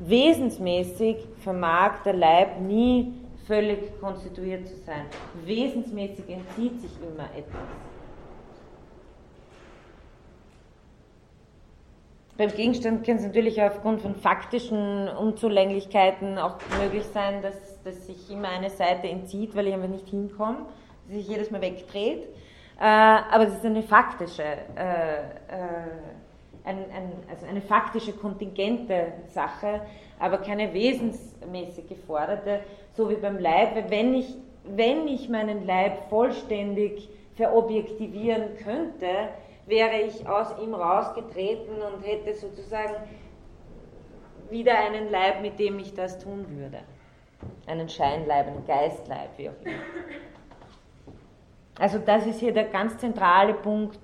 Wesensmäßig vermag der Leib nie völlig konstituiert zu sein. Wesensmäßig entzieht sich immer etwas. Beim Gegenstand kann es natürlich aufgrund von faktischen Unzulänglichkeiten auch möglich sein, dass dass sich immer eine Seite entzieht, weil ich einfach nicht hinkomme, dass sich jedes Mal wegdreht. Äh, aber das ist eine faktische, äh, äh, ein, ein, also eine faktische kontingente Sache, aber keine wesensmäßig geforderte, so wie beim Leib. Wenn ich, wenn ich meinen Leib vollständig verobjektivieren könnte, wäre ich aus ihm rausgetreten und hätte sozusagen wieder einen Leib, mit dem ich das tun würde. Einen Scheinleib, einen Geistleib, wie auch immer. Also das ist hier der ganz zentrale Punkt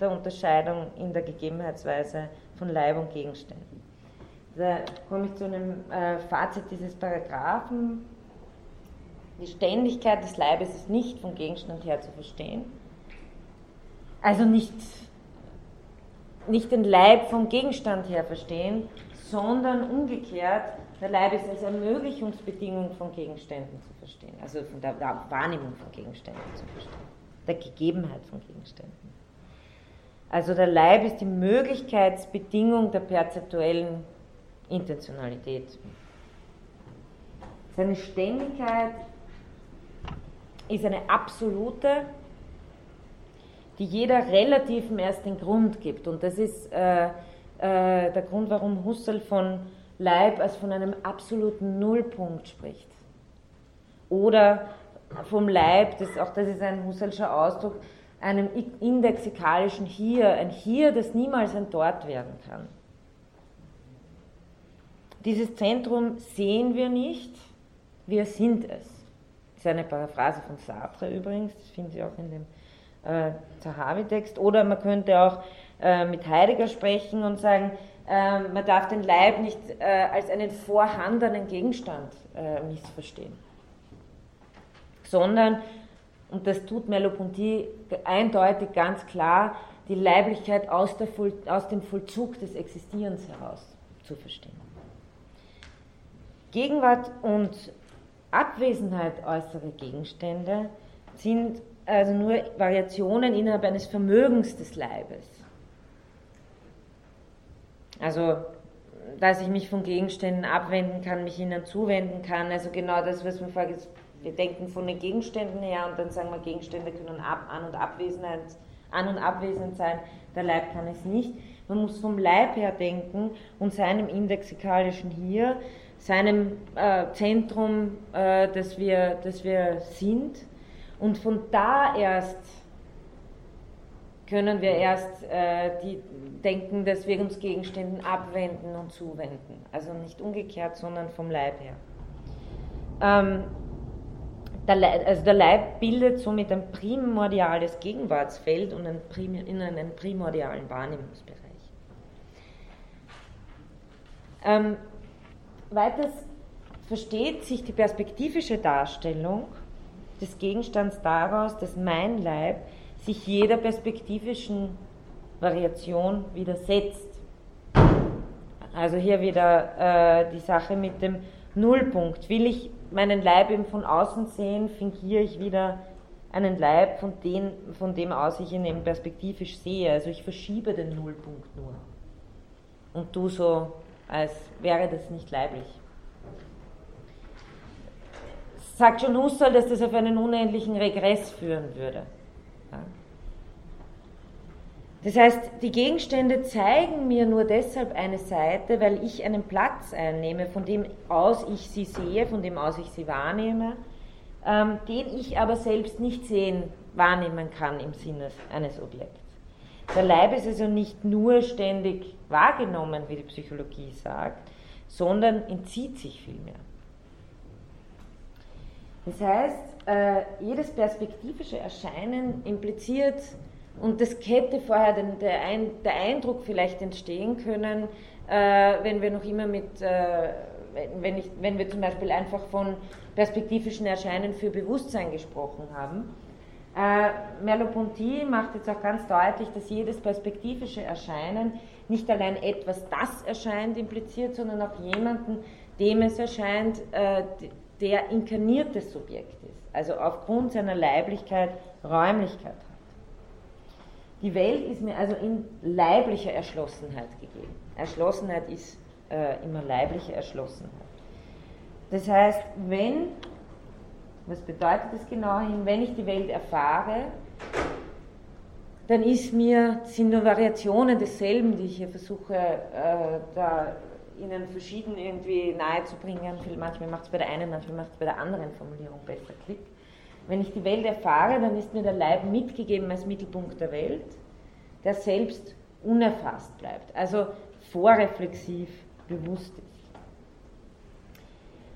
der Unterscheidung in der Gegebenheitsweise von Leib und Gegenständen. Da komme ich zu einem äh, Fazit dieses Paragraphen. Die Ständigkeit des Leibes ist nicht vom Gegenstand her zu verstehen. Also nicht, nicht den Leib vom Gegenstand her verstehen, sondern umgekehrt, der Leib ist als Ermöglichungsbedingung von Gegenständen zu verstehen, also von der Wahrnehmung von Gegenständen zu verstehen, der Gegebenheit von Gegenständen. Also der Leib ist die Möglichkeitsbedingung der perzeptuellen Intentionalität. Seine Ständigkeit ist eine absolute, die jeder Relativen erst den Grund gibt. Und das ist äh, äh, der Grund, warum Husserl von Leib als von einem absoluten Nullpunkt spricht. Oder vom Leib, das, auch das ist ein Husserlscher Ausdruck, einem indexikalischen Hier, ein Hier, das niemals ein Dort werden kann. Dieses Zentrum sehen wir nicht, wir sind es. Das ist eine Paraphrase von Sartre übrigens, das finden Sie auch in dem äh, Zahavi-Text. Oder man könnte auch äh, mit Heidegger sprechen und sagen, äh, man darf den Leib nicht äh, als einen vorhandenen Gegenstand äh, missverstehen, sondern, und das tut Merleau-Ponty eindeutig ganz klar, die Leiblichkeit aus, der Voll, aus dem Vollzug des Existierens heraus zu verstehen. Gegenwart und Abwesenheit äußerer Gegenstände sind also nur Variationen innerhalb eines Vermögens des Leibes. Also, dass ich mich von Gegenständen abwenden kann, mich ihnen zuwenden kann, also genau das, was wir vorher gesagt haben. Wir denken von den Gegenständen her und dann sagen wir, Gegenstände können ab, an, und abwesend, an und abwesend sein, der Leib kann es nicht. Man muss vom Leib her denken und seinem indexikalischen Hier, seinem äh, Zentrum, äh, das wir, das wir sind, und von da erst können wir erst äh, die denken, dass wir uns Gegenständen abwenden und zuwenden. Also nicht umgekehrt, sondern vom Leib her. Ähm, Der Leib, also der Leib bildet somit ein primordiales Gegenwartsfeld und ein Prim, in einen primordialen Wahrnehmungsbereich. Ähm, weiters versteht sich die perspektivische Darstellung des Gegenstands daraus, dass mein Leib sich jeder perspektivischen Variation widersetzt. Also hier wieder äh, die Sache mit dem Nullpunkt. Will ich meinen Leib eben von außen sehen, fingiere ich wieder einen Leib, von dem, von dem aus ich ihn eben perspektivisch sehe. Also ich verschiebe den Nullpunkt nur. Und tu so, als wäre das nicht leiblich. Sagt schon Husserl, dass das auf einen unendlichen Regress führen würde. Das heißt, die Gegenstände zeigen mir nur deshalb eine Seite, weil ich einen Platz einnehme, von dem aus ich sie sehe, von dem aus ich sie wahrnehme, ähm, den ich aber selbst nicht sehen, wahrnehmen kann im Sinne eines Objekts. Der Leib ist also nicht nur ständig wahrgenommen, wie die Psychologie sagt, sondern entzieht sich vielmehr. Das heißt, äh, jedes perspektivische Erscheinen impliziert, und das hätte vorher den, der, Ein, der Eindruck vielleicht entstehen können, äh, wenn wir noch immer mit, äh, wenn, ich, wenn wir zum Beispiel einfach von perspektivischen Erscheinen für Bewusstsein gesprochen haben. Äh, Merleau-Ponty macht jetzt auch ganz deutlich, dass jedes perspektivische Erscheinen nicht allein etwas, das erscheint, impliziert, sondern auch jemanden, dem es erscheint, äh, der inkarniertes Subjekt ist, also aufgrund seiner Leiblichkeit Räumlichkeit. Die Welt ist mir also in leiblicher Erschlossenheit gegeben. Erschlossenheit ist äh, immer leibliche Erschlossenheit. Das heißt, wenn, was bedeutet das genau hin, wenn ich die Welt erfahre, dann ist mir, sind nur Variationen desselben, die ich hier versuche, äh, da Ihnen verschieden irgendwie nahezubringen. Manchmal macht es bei der einen, manchmal macht es bei der anderen Formulierung besser Klick. Wenn ich die Welt erfahre, dann ist mir der Leib mitgegeben als Mittelpunkt der Welt, der selbst unerfasst bleibt, also vorreflexiv bewusst ist.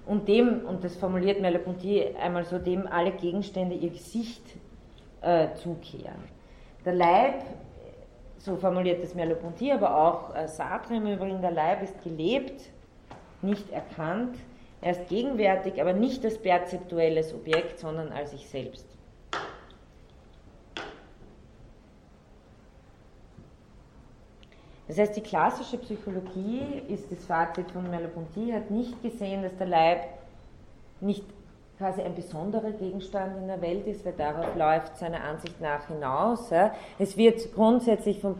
Und dem, und das formuliert Merleau-Ponty einmal so, dem alle Gegenstände ihr Gesicht äh, zukehren. Der Leib, so formuliert das Merleau-Ponty, aber auch äh, Sartre im Übrigen, der Leib ist gelebt, nicht erkannt, er ist gegenwärtig, aber nicht als perzeptuelles Objekt, sondern als ich selbst. Das heißt, die klassische Psychologie, ist das Fazit von Merleau-Ponty, hat nicht gesehen, dass der Leib nicht quasi ein besonderer Gegenstand in der Welt ist, weil darauf läuft seiner Ansicht nach hinaus. Es wird grundsätzlich vom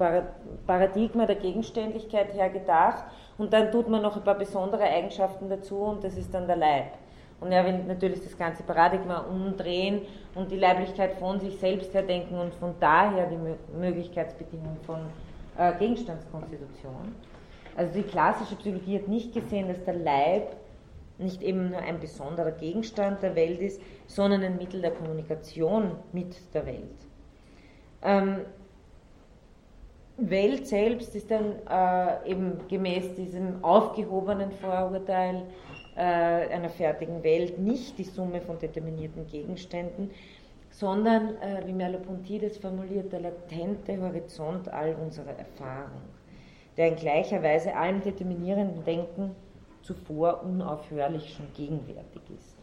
Paradigma der Gegenständlichkeit her gedacht und dann tut man noch ein paar besondere Eigenschaften dazu und das ist dann der Leib. Und er will natürlich das ganze Paradigma umdrehen und die Leiblichkeit von sich selbst her denken und von daher die Möglichkeitsbedingung von Gegenstandskonstitution. Also die klassische Psychologie hat nicht gesehen, dass der Leib nicht eben nur ein besonderer Gegenstand der Welt ist, sondern ein Mittel der Kommunikation mit der Welt. Ähm, Welt selbst ist dann äh, eben gemäß diesem aufgehobenen Vorurteil äh, einer fertigen Welt nicht die Summe von determinierten Gegenständen, sondern, äh, wie Merleau-Ponty das formuliert, der latente Horizont all unserer Erfahrung, der in gleicher Weise allem determinierenden Denken zuvor unaufhörlich schon gegenwärtig ist.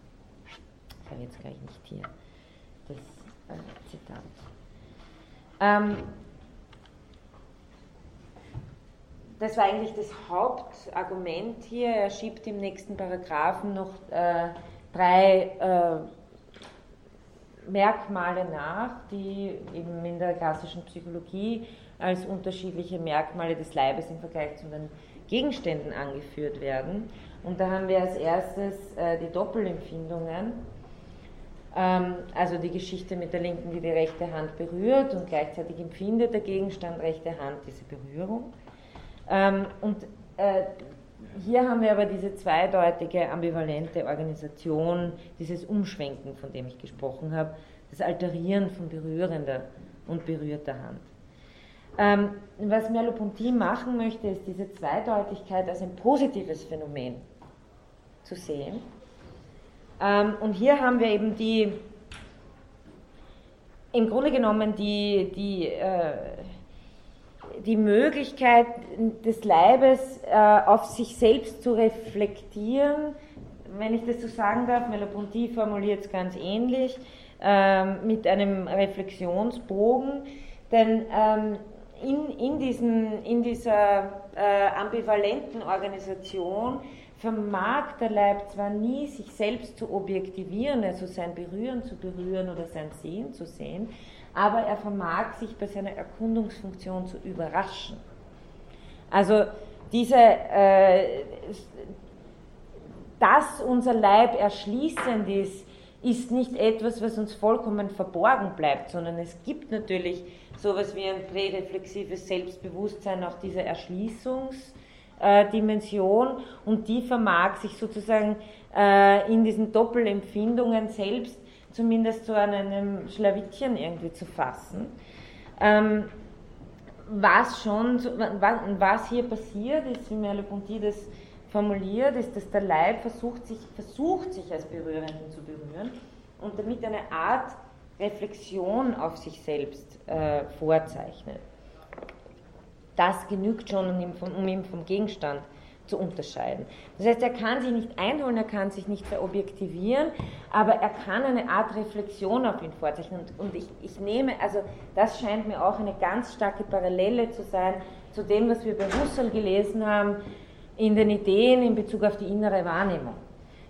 Ich habe jetzt gleich nicht hier das Zitat. Ähm, das war eigentlich das Hauptargument hier. Er schiebt im nächsten Paragraphen noch äh, drei äh, Merkmale nach, die eben in der klassischen Psychologie als unterschiedliche Merkmale des Leibes im Vergleich zu den Gegenständen angeführt werden. Und da haben wir als erstes äh, die Doppelempfindungen, ähm, also die Geschichte mit der linken, die die rechte Hand berührt und gleichzeitig empfindet der Gegenstand rechte Hand diese Berührung. Ähm, und äh, hier haben wir aber diese zweideutige, ambivalente Organisation, dieses Umschwenken, von dem ich gesprochen habe, das Alterieren von berührender und berührter Hand. Ähm, was Merleau-Ponty machen möchte, ist diese Zweideutigkeit als ein positives Phänomen zu sehen. Ähm, und hier haben wir eben die, im Grunde genommen die, die, äh, die Möglichkeit des Leibes äh, auf sich selbst zu reflektieren, wenn ich das so sagen darf. Merleau-Ponty formuliert es ganz ähnlich, äh, mit einem Reflexionsbogen, denn ähm, In, in, diesen, in dieser äh, ambivalenten Organisation vermag der Leib zwar nie, sich selbst zu objektivieren, also sein Berühren zu berühren oder sein Sehen zu sehen, aber er vermag, sich bei seiner Erkundungsfunktion zu überraschen. Also diese, äh, dass unser Leib erschließend ist, ist nicht etwas, was uns vollkommen verborgen bleibt, sondern es gibt natürlich sowas wie ein präreflexives Selbstbewusstsein, auch diese Erschließungsdimension, äh, und die vermag sich sozusagen äh, in diesen Doppelempfindungen selbst zumindest so an einem Schlawittchen irgendwie zu fassen. Ähm, was schon, was hier passiert ist, wie Merleau-Ponty das formuliert, ist, dass der Leib versucht sich, versucht sich als Berührenden zu berühren und damit eine Art Reflexion auf sich selbst äh, vorzeichnet. Das genügt schon, um ihn, vom, um ihn vom Gegenstand zu unterscheiden. Das heißt, er kann sich nicht einholen, er kann sich nicht verobjektivieren, aber er kann eine Art Reflexion auf ihn vorzeichnen. Und, und ich, ich nehme, also das scheint mir auch eine ganz starke Parallele zu sein zu dem, was wir bei Husserl gelesen haben, in den Ideen in Bezug auf die innere Wahrnehmung.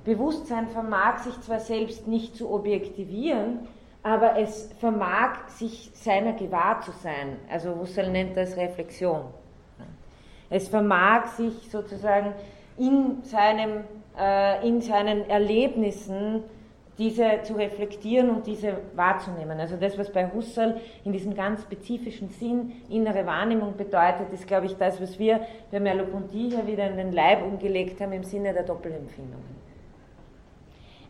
Bewusstsein vermag sich zwar selbst nicht zu objektivieren, aber es vermag, sich seiner gewahr zu sein. Also Husserl nennt das Reflexion. Es vermag, sich sozusagen in, seinem, äh, in seinen Erlebnissen diese zu reflektieren und diese wahrzunehmen. Also das, was bei Husserl in diesem ganz spezifischen Sinn innere Wahrnehmung bedeutet, ist, glaube ich, das, was wir bei Merleau-Ponty hier wieder in den Leib umgelegt haben, im Sinne der Doppelempfindungen.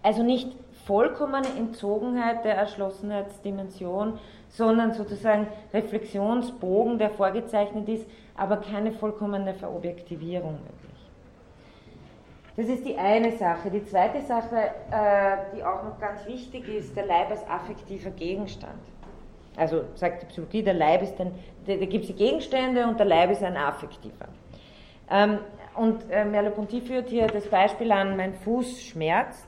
Also nicht vollkommene Entzogenheit der Erschlossenheitsdimension, sondern sozusagen Reflexionsbogen, der vorgezeichnet ist, aber keine vollkommene Verobjektivierung möglich. Das ist die eine Sache. Die zweite Sache, äh, die auch noch ganz wichtig ist, der Leib als affektiver Gegenstand. Also sagt die Psychologie, der Leib ist ein, da gibt es die Gegenstände und der Leib ist ein affektiver. Ähm, und äh, Merleau-Ponty führt hier das Beispiel an, mein Fuß schmerzt.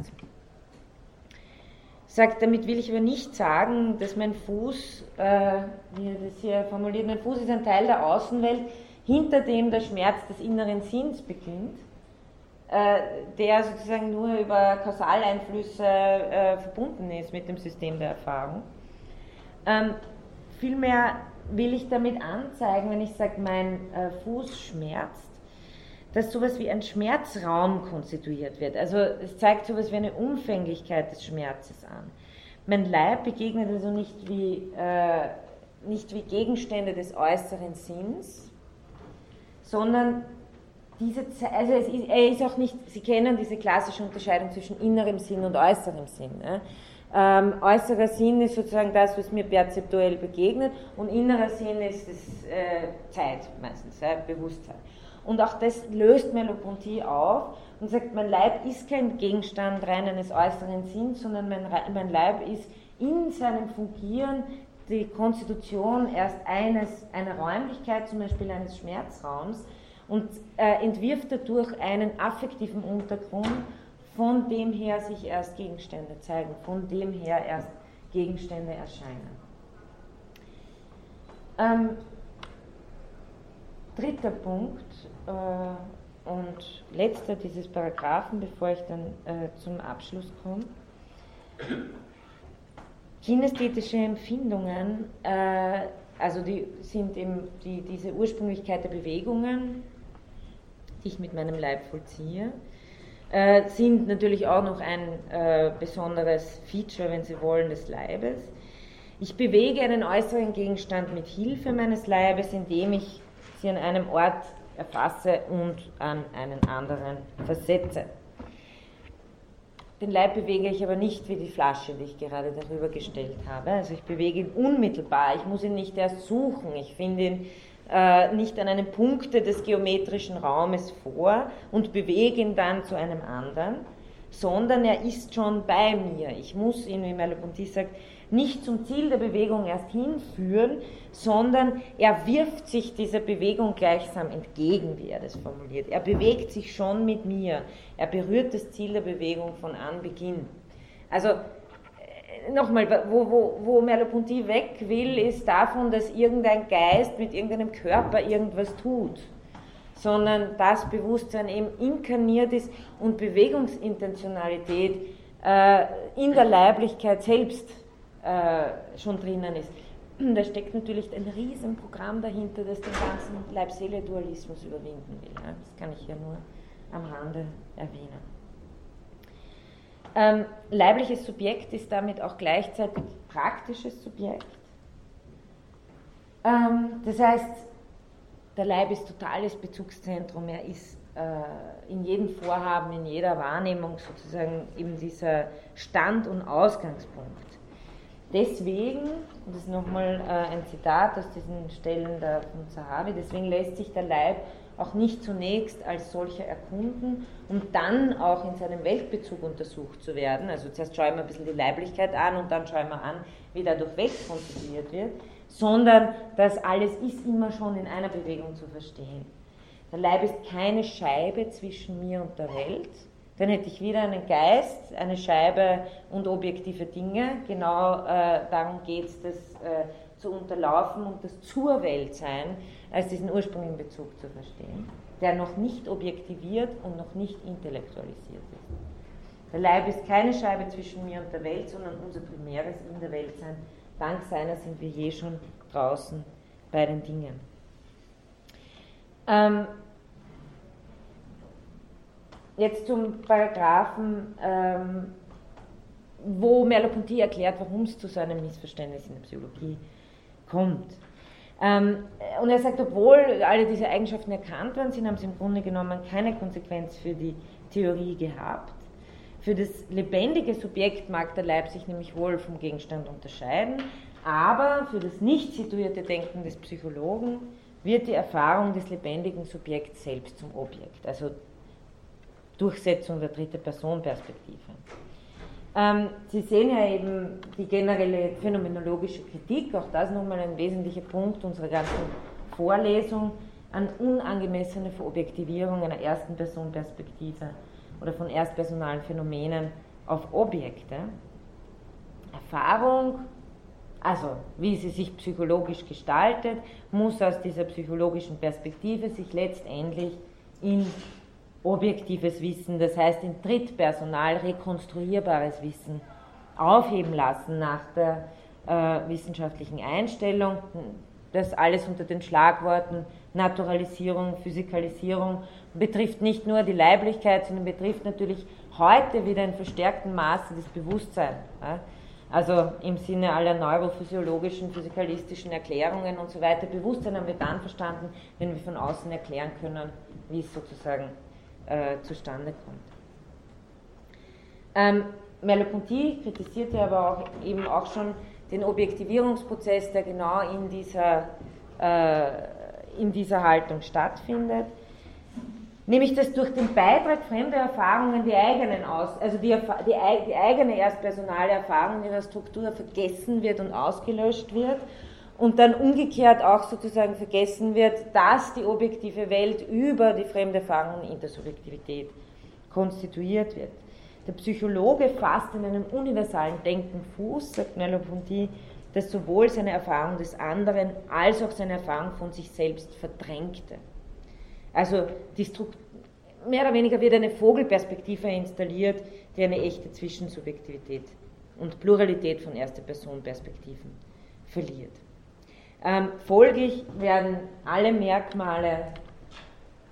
Sagt, damit will ich aber nicht sagen, dass mein Fuß, äh, wie er das hier formuliert, mein Fuß ist ein Teil der Außenwelt, hinter dem der Schmerz des inneren Sinns beginnt, der sozusagen nur über Kausaleinflüsse äh, verbunden ist mit dem System der Erfahrung. Ähm, vielmehr will ich damit anzeigen, wenn ich sage, mein äh, Fuß schmerzt, dass sowas wie ein Schmerzraum konstituiert wird. Also es zeigt sowas wie eine Umfänglichkeit des Schmerzes an. Mein Leib begegnet also nicht wie, äh, nicht wie Gegenstände des äußeren Sinns, sondern diese, also es ist, er ist auch nicht, Sie kennen diese klassische Unterscheidung zwischen innerem Sinn und äußerem Sinn. Ne? Ähm, äußerer Sinn ist sozusagen das, was mir perzeptuell begegnet, und innerer Sinn ist das, äh, Zeit meistens, äh, Bewusstsein. Und auch das löst Merleau-Ponty auf und sagt, mein Leib ist kein Gegenstand rein eines äußeren Sinns, sondern mein, mein Leib ist in seinem Fungieren die Konstitution erst eines, einer Räumlichkeit, zum Beispiel eines Schmerzraums, und äh, entwirft dadurch einen affektiven Untergrund, von dem her sich erst Gegenstände zeigen, von dem her erst Gegenstände erscheinen. Ähm, dritter Punkt äh, und letzter dieses Paragraphen, bevor ich dann äh, zum Abschluss komme. Kinästhetische Empfindungen, äh, also die sind eben die, diese Ursprünglichkeit der Bewegungen, die ich mit meinem Leib vollziehe, äh, sind natürlich auch noch ein äh, besonderes Feature, wenn Sie wollen, des Leibes. Ich bewege einen äußeren Gegenstand mit Hilfe meines Leibes, indem ich sie an einem Ort erfasse und an einen anderen versetze. Den Leib bewege ich aber nicht wie die Flasche, die ich gerade darüber gestellt habe. Also ich bewege ihn unmittelbar, ich muss ihn nicht erst suchen, ich finde ihn äh, nicht an einem Punkt des geometrischen Raumes vor und bewege ihn dann zu einem anderen, sondern er ist schon bei mir. Ich muss ihn, wie Merleau-Ponty sagt, nicht zum Ziel der Bewegung erst hinführen, sondern er wirft sich dieser Bewegung gleichsam entgegen, wie er das formuliert. Er bewegt sich schon mit mir. Er berührt das Ziel der Bewegung von Anbeginn. Also, nochmal, wo, wo, wo Merleau-Ponty weg will, ist davon, dass irgendein Geist mit irgendeinem Körper irgendwas tut, sondern das Bewusstsein eben inkarniert ist und Bewegungsintentionalität äh, in der Leiblichkeit selbst Äh, schon drinnen ist. Da steckt natürlich ein Riesenprogramm dahinter, das den ganzen Leib-Seele-Dualismus überwinden will. Ja? Das kann ich ja nur am Rande erwähnen. Ähm, leibliches Subjekt ist damit auch gleichzeitig praktisches Subjekt. Ähm, das heißt, der Leib ist totales Bezugszentrum, er ist äh, in jedem Vorhaben, in jeder Wahrnehmung sozusagen eben dieser Stand- und Ausgangspunkt. Deswegen, und das ist nochmal äh, ein Zitat aus diesen Stellen da von Zahavi, deswegen lässt sich der Leib auch nicht zunächst als solcher erkunden, um dann auch in seinem Weltbezug untersucht zu werden. Also zuerst schauen wir ein bisschen die Leiblichkeit an und dann schauen wir an, wie dadurch wegkonstituiert wird, sondern das alles ist immer schon in einer Bewegung zu verstehen. Der Leib ist keine Scheibe zwischen mir und der Welt. Dann hätte ich wieder einen Geist, eine Scheibe und objektive Dinge. Genau äh, darum geht es, das äh, zu unterlaufen und das zur Welt sein, als diesen ursprünglichen Bezug zu verstehen, der noch nicht objektiviert und noch nicht intellektualisiert ist. Der Leib ist keine Scheibe zwischen mir und der Welt, sondern unser primäres in der Welt sein. Dank seiner sind wir je schon draußen bei den Dingen. Ähm, Jetzt zum Paragraphen, ähm, wo Merleau-Ponty erklärt, warum es zu so einem Missverständnis in der Psychologie kommt. Ähm, und er sagt, obwohl alle diese Eigenschaften erkannt worden sind, haben sie im Grunde genommen keine Konsequenz für die Theorie gehabt. Für das lebendige Subjekt mag der Leib sich nämlich wohl vom Gegenstand unterscheiden, aber für das nicht situierte Denken des Psychologen wird die Erfahrung des lebendigen Subjekts selbst zum Objekt. Also Durchsetzung der Dritte-Person-Perspektive. Ähm, Sie sehen ja eben die generelle phänomenologische Kritik, auch das nochmal ein wesentlicher Punkt unserer ganzen Vorlesung, an unangemessene Verobjektivierung einer Ersten-Person-Perspektive oder von erstpersonalen Phänomenen auf Objekte. Erfahrung, also wie sie sich psychologisch gestaltet, muss aus dieser psychologischen Perspektive sich letztendlich in objektives Wissen, das heißt in Drittpersonal rekonstruierbares Wissen aufheben lassen nach der äh, wissenschaftlichen Einstellung. Das alles unter den Schlagworten Naturalisierung, Physikalisierung betrifft nicht nur die Leiblichkeit, sondern betrifft natürlich heute wieder in verstärktem Maße das Bewusstsein. Ja? Also im Sinne aller neurophysiologischen, physikalistischen Erklärungen und so weiter. Bewusstsein haben wir dann verstanden, wenn wir von außen erklären können, wie es sozusagen äh, zustande kommt. Ähm, Merleau-Ponty kritisierte aber auch, eben auch schon den Objektivierungsprozess, der genau in dieser, äh, in dieser Haltung stattfindet. Nämlich, dass durch den Beitrag fremder Erfahrungen die eigenen aus, also die, die, die eigene erstpersonale Erfahrung ihrer Struktur vergessen wird und ausgelöscht wird und dann umgekehrt auch sozusagen vergessen wird, dass die objektive Welt über die fremde Erfahrung und Intersubjektivität konstituiert wird. Der Psychologe fasst in einem universalen Denken Fuß, sagt Merleau-Ponty, das sowohl seine Erfahrung des anderen als auch seine Erfahrung von sich selbst verdrängte. Also die Struktur, mehr oder weniger wird eine Vogelperspektive installiert, die eine echte Zwischensubjektivität und Pluralität von Erste-Person-Perspektiven verliert. Ähm, folglich werden alle Merkmale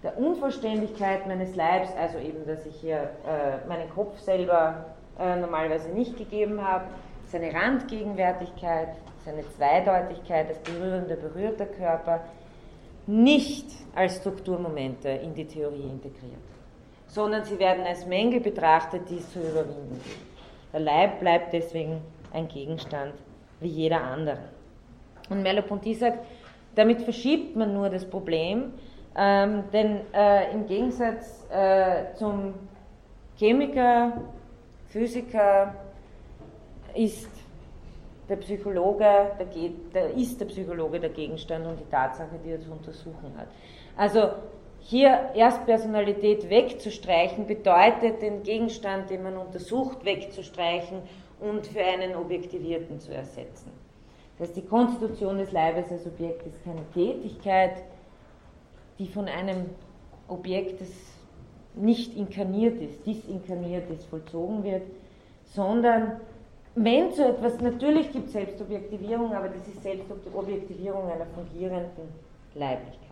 der Unvollständigkeit meines Leibs, also eben, dass ich hier äh, meinen Kopf selber äh, normalerweise nicht gegeben habe, seine Randgegenwärtigkeit, seine Zweideutigkeit, das berührende, berührter Körper, nicht als Strukturmomente in die Theorie integriert, sondern sie werden als Mängel betrachtet, die es zu überwinden gilt. Der Leib bleibt deswegen ein Gegenstand wie jeder andere. Und Merleau-Ponty sagt, damit verschiebt man nur das Problem, ähm, denn äh, im Gegensatz äh, zum Chemiker, Physiker ist Der Psychologe, der, der ist der Psychologe der Gegenstand und die Tatsache, die er zu untersuchen hat. Also hier Erstpersonalität wegzustreichen, bedeutet den Gegenstand, den man untersucht, wegzustreichen und für einen Objektivierten zu ersetzen. Das heißt, die Konstitution des Leibes als Objekt ist keine Tätigkeit, die von einem Objekt, das nicht inkarniert ist, disinkarniert ist, vollzogen wird, sondern wenn so etwas, natürlich gibt es Selbstobjektivierung, aber das ist Selbstobjektivierung einer fungierenden Leiblichkeit.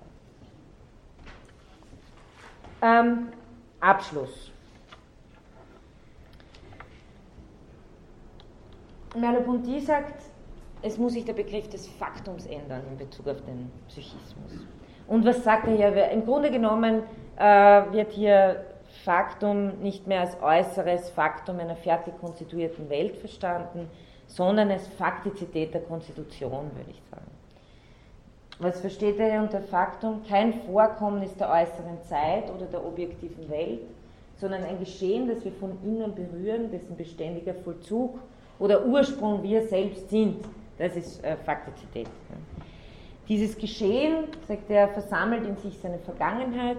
Ähm, Abschluss. Merleau-Ponty sagt, es muss sich der Begriff des Faktums ändern in Bezug auf den Psychismus. Und was sagt er hier? Im Grunde genommen äh, wird hier Faktum nicht mehr als äußeres Faktum einer fertig konstituierten Welt verstanden, sondern als Faktizität der Konstitution, würde ich sagen. Was versteht er hier unter Faktum? Kein Vorkommnis der äußeren Zeit oder der objektiven Welt, sondern ein Geschehen, das wir von innen berühren, dessen beständiger Vollzug oder Ursprung wir selbst sind. Das ist Faktizität. Dieses Geschehen, sagt er, versammelt in sich seine Vergangenheit,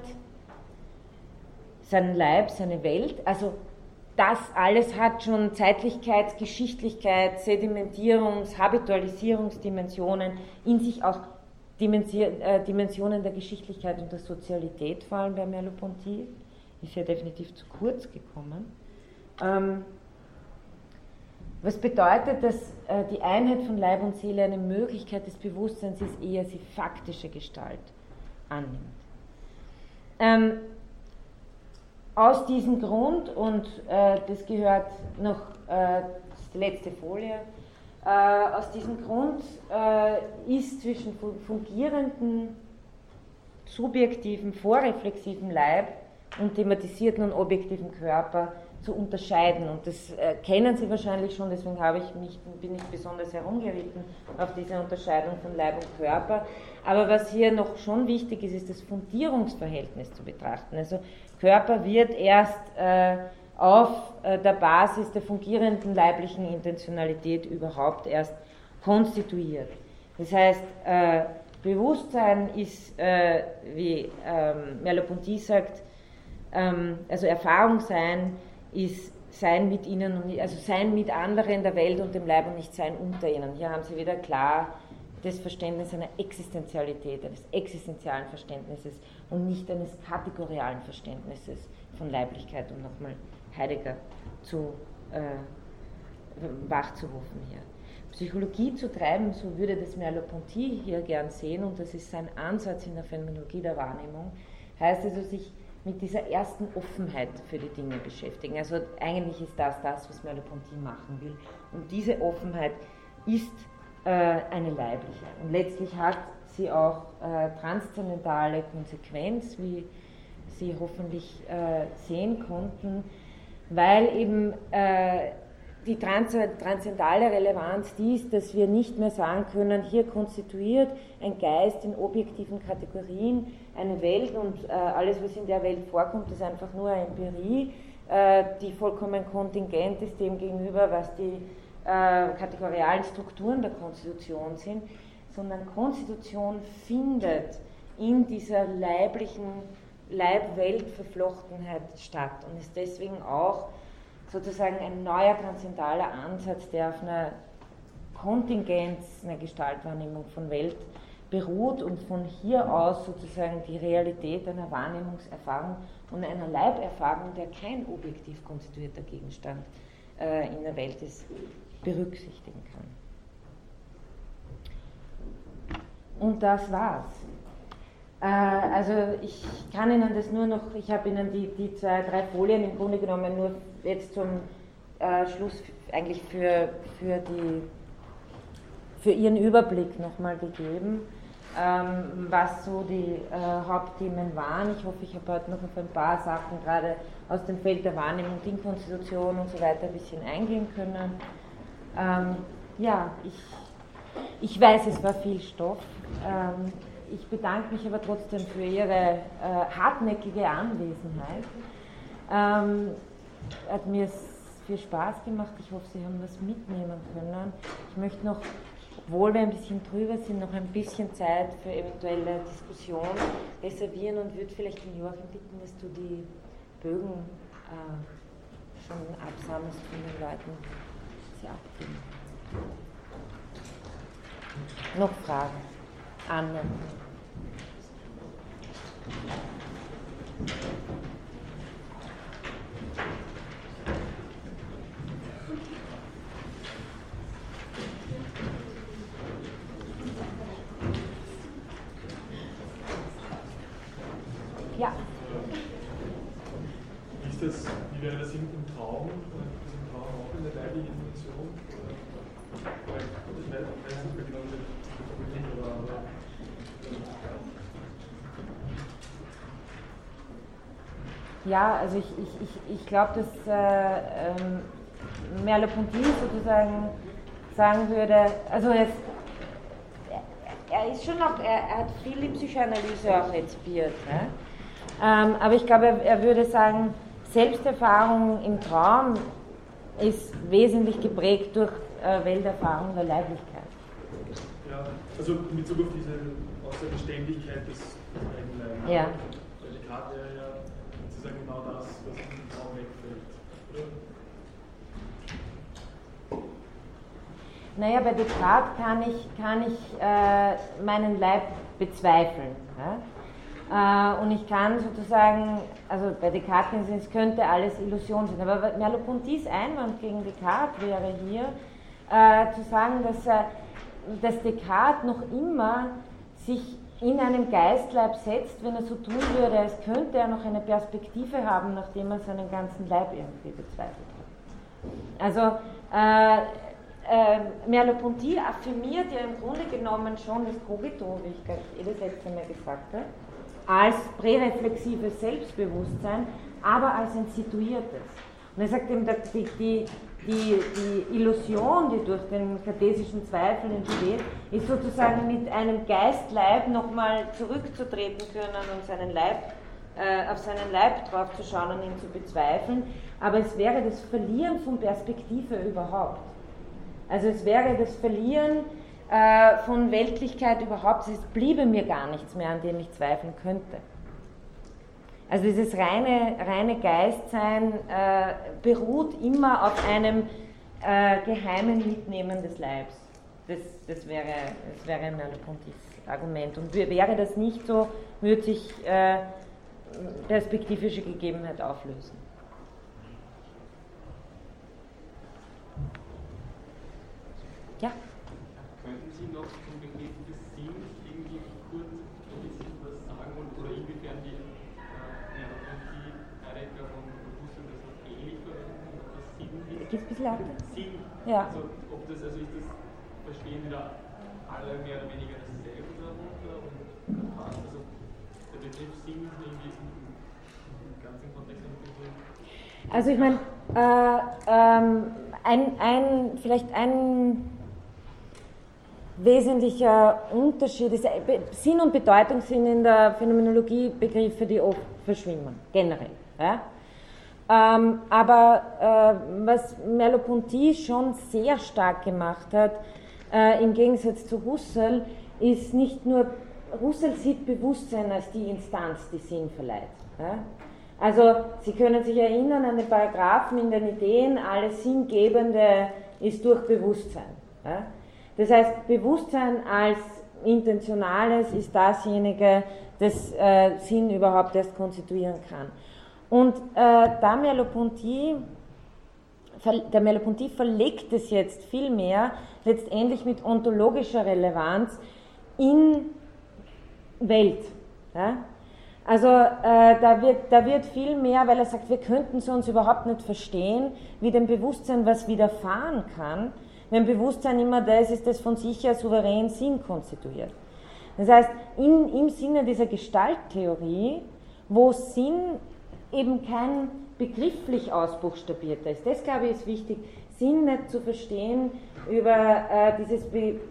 seinen Leib, seine Welt, also das alles hat schon Zeitlichkeits-, Geschichtlichkeit, Sedimentierungs-, Habitualisierungsdimensionen, in sich auch Dimensionen der Geschichtlichkeit und der Sozialität, vor allem bei Merleau-Ponty, ist ja definitiv zu kurz gekommen. Ähm, was bedeutet, dass äh, die Einheit von Leib und Seele eine Möglichkeit des Bewusstseins ist, ehe sie faktische Gestalt annimmt. Ähm, Aus diesem Grund, und äh, das gehört noch, äh, das ist die letzte Folie, äh, aus diesem Grund äh, ist zwischen fungierenden, subjektiven, vorreflexiven Leib und thematisierten und objektiven Körper zu unterscheiden. Und das äh, kennen Sie wahrscheinlich schon, deswegen habe ich mich, bin ich besonders herumgeritten auf diese Unterscheidung von Leib und Körper. Aber was hier noch schon wichtig ist, ist das Fundierungsverhältnis zu betrachten. Also Körper wird erst äh, auf äh, der Basis der fungierenden leiblichen Intentionalität überhaupt erst konstituiert. Das heißt, äh, Bewusstsein ist, äh, wie ähm, Merleau-Ponty sagt, ähm, also Erfahrung sein, ist sein mit ihnen, und, also sein mit anderen in der Welt und dem Leib und nicht sein unter ihnen. Hier haben Sie wieder klar des Verständnisses einer Existenzialität, eines existenzialen Verständnisses und nicht eines kategorialen Verständnisses von Leiblichkeit, um nochmal Heidegger zu, äh, wachzurufen hier. Psychologie zu treiben, so würde das Merleau-Ponty hier gern sehen, und das ist sein Ansatz in der Phänomenologie der Wahrnehmung, heißt also, sich mit dieser ersten Offenheit für die Dinge beschäftigen. Also eigentlich ist das das, was Merleau-Ponty machen will. Und diese Offenheit ist äh, eine leibliche. Und letztlich hat sie auch äh, transzendentale Konsequenz, wie Sie hoffentlich äh, sehen konnten, weil eben äh, die transzendentale Relevanz die ist, dass wir nicht mehr sagen können, hier konstituiert ein Geist in objektiven Kategorien eine Welt, und äh, alles, was in der Welt vorkommt, ist einfach nur eine Empirie, äh, die vollkommen kontingent ist dem gegenüber, was die äh, kategorialen Strukturen der Konstitution sind, sondern Konstitution findet in dieser leiblichen, Leib-Welt-Verflochtenheit statt und ist deswegen auch sozusagen ein neuer transzendentaler Ansatz, der auf einer Kontingenz, einer Gestaltwahrnehmung von Welt beruht und von hier aus sozusagen die Realität einer Wahrnehmungserfahrung und einer Leiberfahrung, der kein objektiv konstituierter Gegenstand äh, in der Welt ist, berücksichtigen kann. Und das war's. Also ich kann Ihnen das nur noch, ich habe Ihnen die, die zwei, drei Folien im Grunde genommen nur jetzt zum äh, Schluss eigentlich für, für, die, für Ihren Überblick nochmal gegeben, ähm, was so die äh, Hauptthemen waren. Ich hoffe, ich habe heute noch auf ein paar Sachen gerade aus dem Feld der Wahrnehmung, Dingkonstitution und so weiter ein bisschen eingehen können. Ähm, ja, ich, ich weiß, es war viel Stoff. Ähm, Ich bedanke mich aber trotzdem für Ihre äh, hartnäckige Anwesenheit. Ähm, hat mir viel Spaß gemacht. Ich hoffe, Sie haben was mitnehmen können. Ich möchte noch, obwohl wir ein bisschen drüber sind, noch ein bisschen Zeit für eventuelle Diskussion reservieren und würde vielleicht den Joachim bitten, dass du die Bögen äh, schon absammelst von den Leuten, die sie abgeben. Noch Fragen? Anne. Ja. Wie ist das, wie wäre das im Traum? Ist im Traum auch eine leibliche Dimension? Ich weiß nicht mehr genau, ja, also ich, ich, ich, ich glaube, dass äh, ähm, Merleau-Ponty sozusagen sagen würde, also es, er, er ist schon noch, er, er hat viel Psychoanalyse auch rezipiert, ne? ähm, aber ich glaube, er, er würde sagen, Selbsterfahrung im Traum ist wesentlich geprägt durch äh, Welterfahrung der Leiblichkeit. Ja, also in Bezug auf diese Außerbeständigkeit des Eigenleibes. Ja. Delikat wäre ja sozusagen genau das, was in den Traum wegfällt, oder? Naja, bei Descartes kann ich, kann ich äh, meinen Leib bezweifeln. Ja? Äh, und ich kann sozusagen, also bei Descartes, es könnte alles Illusion sein, aber Merleau-Pontys Einwand gegen Descartes wäre hier, äh, zu sagen, dass er. Äh, dass Descartes noch immer sich in einem Geistleib setzt, wenn er so tun würde, als könnte er noch eine Perspektive haben, nachdem er seinen ganzen Leib irgendwie bezweifelt hat. Also äh, äh, Merleau-Ponty affirmiert ja im Grunde genommen schon das Cogito, wie ich gerade jedes letzte Mal gesagt habe, als präreflexives Selbstbewusstsein, aber als ein situiertes. Und er sagt eben, dass die, die Die, die Illusion, die durch den kartesischen Zweifel entsteht, ist sozusagen mit einem Geistleib nochmal zurückzutreten können und seinen Leib, äh, auf seinen Leib drauf zu schauen und ihn zu bezweifeln. Aber es wäre das Verlieren von Perspektive überhaupt. Also es wäre das Verlieren äh, von Weltlichkeit überhaupt. Es bliebe mir gar nichts mehr, an dem ich zweifeln könnte. Also dieses reine, reine Geistsein äh, beruht immer auf einem äh, geheimen Mitnehmen des Leibs. das, das wäre, das wäre Merleau-Pontys Argument. Und wäre das nicht so, würde sich äh, perspektivische Gegebenheit auflösen. Ja? Könnten Sie noch zum Begriff des Sinns irgendwie kurz ein bisschen was sagen und, oder inwiefern die Heidegger und Husserl das noch ähnlich verwenden, ob das Sinn ist? Geht ein bisschen lauter? Sinn. Ja. Also, ob das, also ist das Verstehen wieder alle mehr oder weniger dasselbe darunter und passt, also der Begriff Sinn ist irgendwie im ganzen Kontext ein bisschen. Also ich meine, äh, ähm, ein, ein, vielleicht ein wesentlicher Unterschied ist, Sinn und Bedeutung sind in der Phänomenologie Begriffe, die oft verschwimmen, generell. Ja? Ähm, aber äh, was Merleau-Ponty schon sehr stark gemacht hat, äh, im Gegensatz zu Husserl, ist nicht nur, Husserl sieht Bewusstsein als die Instanz, die Sinn verleiht. Ja? Also Sie können sich erinnern an den Paragraphen in den Ideen, alles Sinngebende ist durch Bewusstsein. Ja? Das heißt, Bewusstsein als Intentionales ist dasjenige, das äh, Sinn überhaupt erst konstituieren kann. Und äh, da Merleau-Ponty, der Merleau-Ponty verlegt es jetzt vielmehr letztendlich mit ontologischer Relevanz in Welt. Ja? Also äh, da wird, da wird viel mehr, weil er sagt, wir könnten es uns überhaupt nicht verstehen, wie dem Bewusstsein was widerfahren kann, wenn Bewusstsein immer das ist, das von sich her souverän Sinn konstituiert. Das heißt, in, im Sinne dieser Gestalttheorie, wo Sinn eben kein begrifflich ausbuchstabierter ist, das glaube ich ist wichtig, Sinn nicht zu verstehen über, äh, dieses,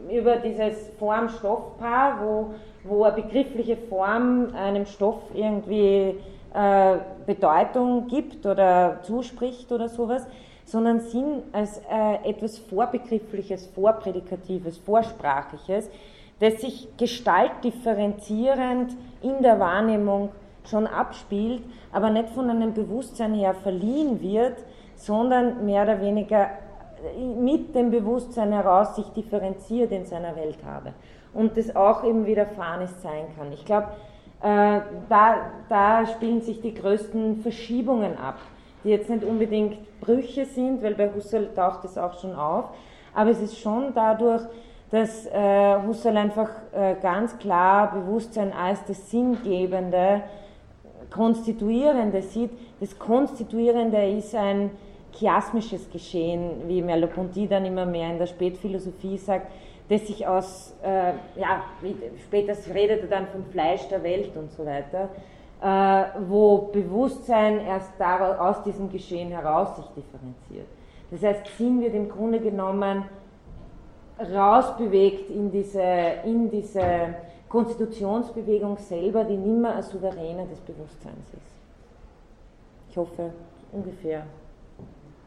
über dieses Form-Stoff-Paar, wo, wo eine begriffliche Form einem Stoff irgendwie äh, Bedeutung gibt oder zuspricht oder sowas, sondern Sinn als äh, etwas Vorbegriffliches, Vorprädikatives, Vorsprachliches, das sich gestaltdifferenzierend in der Wahrnehmung schon abspielt, aber nicht von einem Bewusstsein her verliehen wird, sondern mehr oder weniger mit dem Bewusstsein heraus sich differenziert in seiner Welthabe und das auch eben Widerfahrenes sein kann. Ich glaube, äh, da, da spielen sich die größten Verschiebungen ab, die jetzt nicht unbedingt Brüche sind, weil bei Husserl taucht es auch schon auf, aber es ist schon dadurch, dass äh, Husserl einfach äh, ganz klar Bewusstsein als das Sinngebende, Konstituierende sieht. Das Konstituierende ist ein chiasmisches Geschehen, wie Merleau-Ponty dann immer mehr in der Spätphilosophie sagt, das sich aus, äh, ja, später redet er dann vom Fleisch der Welt und so weiter, Äh, wo Bewusstsein erst daraus, aus diesem Geschehen heraus sich differenziert. Das heißt, Sinn wird im Grunde genommen rausbewegt in diese, in diese Konstitutionsbewegung selber, die nimmer ein Souveräner des Bewusstseins ist. Ich hoffe, ungefähr.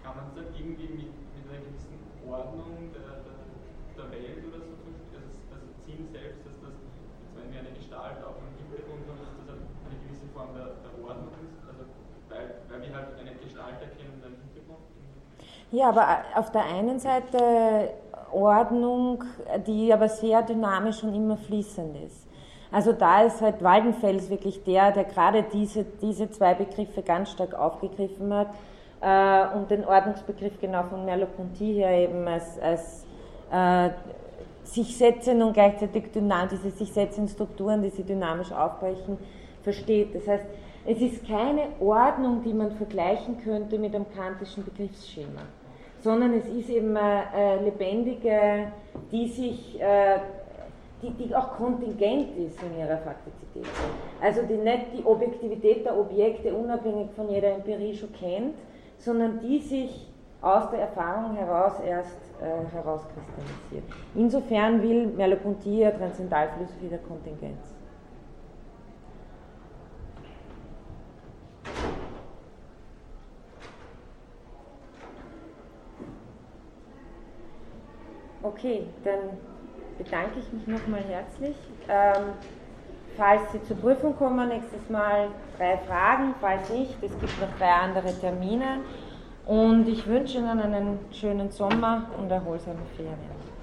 Kann man es dann irgendwie mit, mit einer gewissen Ordnung der, der, der Welt oder so, also das Sinn selbst, dass das, jetzt wenn wir eine Gestalt auch im Hintergrund haben, dass das eine gewisse Form der, der Ordnung ist, also weil, weil wir halt eine Gestalt erkennen im Hintergrund? Ja, aber auf der einen Seite Ordnung, die aber sehr dynamisch und immer fließend ist. Also da ist halt Waldenfels wirklich der, der gerade diese, diese zwei Begriffe ganz stark aufgegriffen hat äh, und den Ordnungsbegriff genau von Merleau-Ponty hier eben als, als äh, sich setzend und gleichzeitig dynamisch, diese sich setzenden Strukturen, die sie dynamisch aufbrechen, versteht. Das heißt, es ist keine Ordnung, die man vergleichen könnte mit dem kantischen Begriffsschema, sondern es ist eben eine lebendige, die sich, die, die auch kontingent ist in ihrer Faktizität. Also die nicht die Objektivität der Objekte unabhängig von jeder Empirie schon kennt, sondern die sich aus der Erfahrung heraus erst äh, herauskristallisiert. Insofern will Merleau-Ponty eine Transzendentalphilosophie der Kontingenz. Okay, dann bedanke ich mich nochmal herzlich. Ähm, falls Sie zur Prüfung kommen, nächstes Mal drei Fragen, falls nicht, es gibt noch drei andere Termine. Und ich wünsche Ihnen einen schönen Sommer und erholsame Ferien.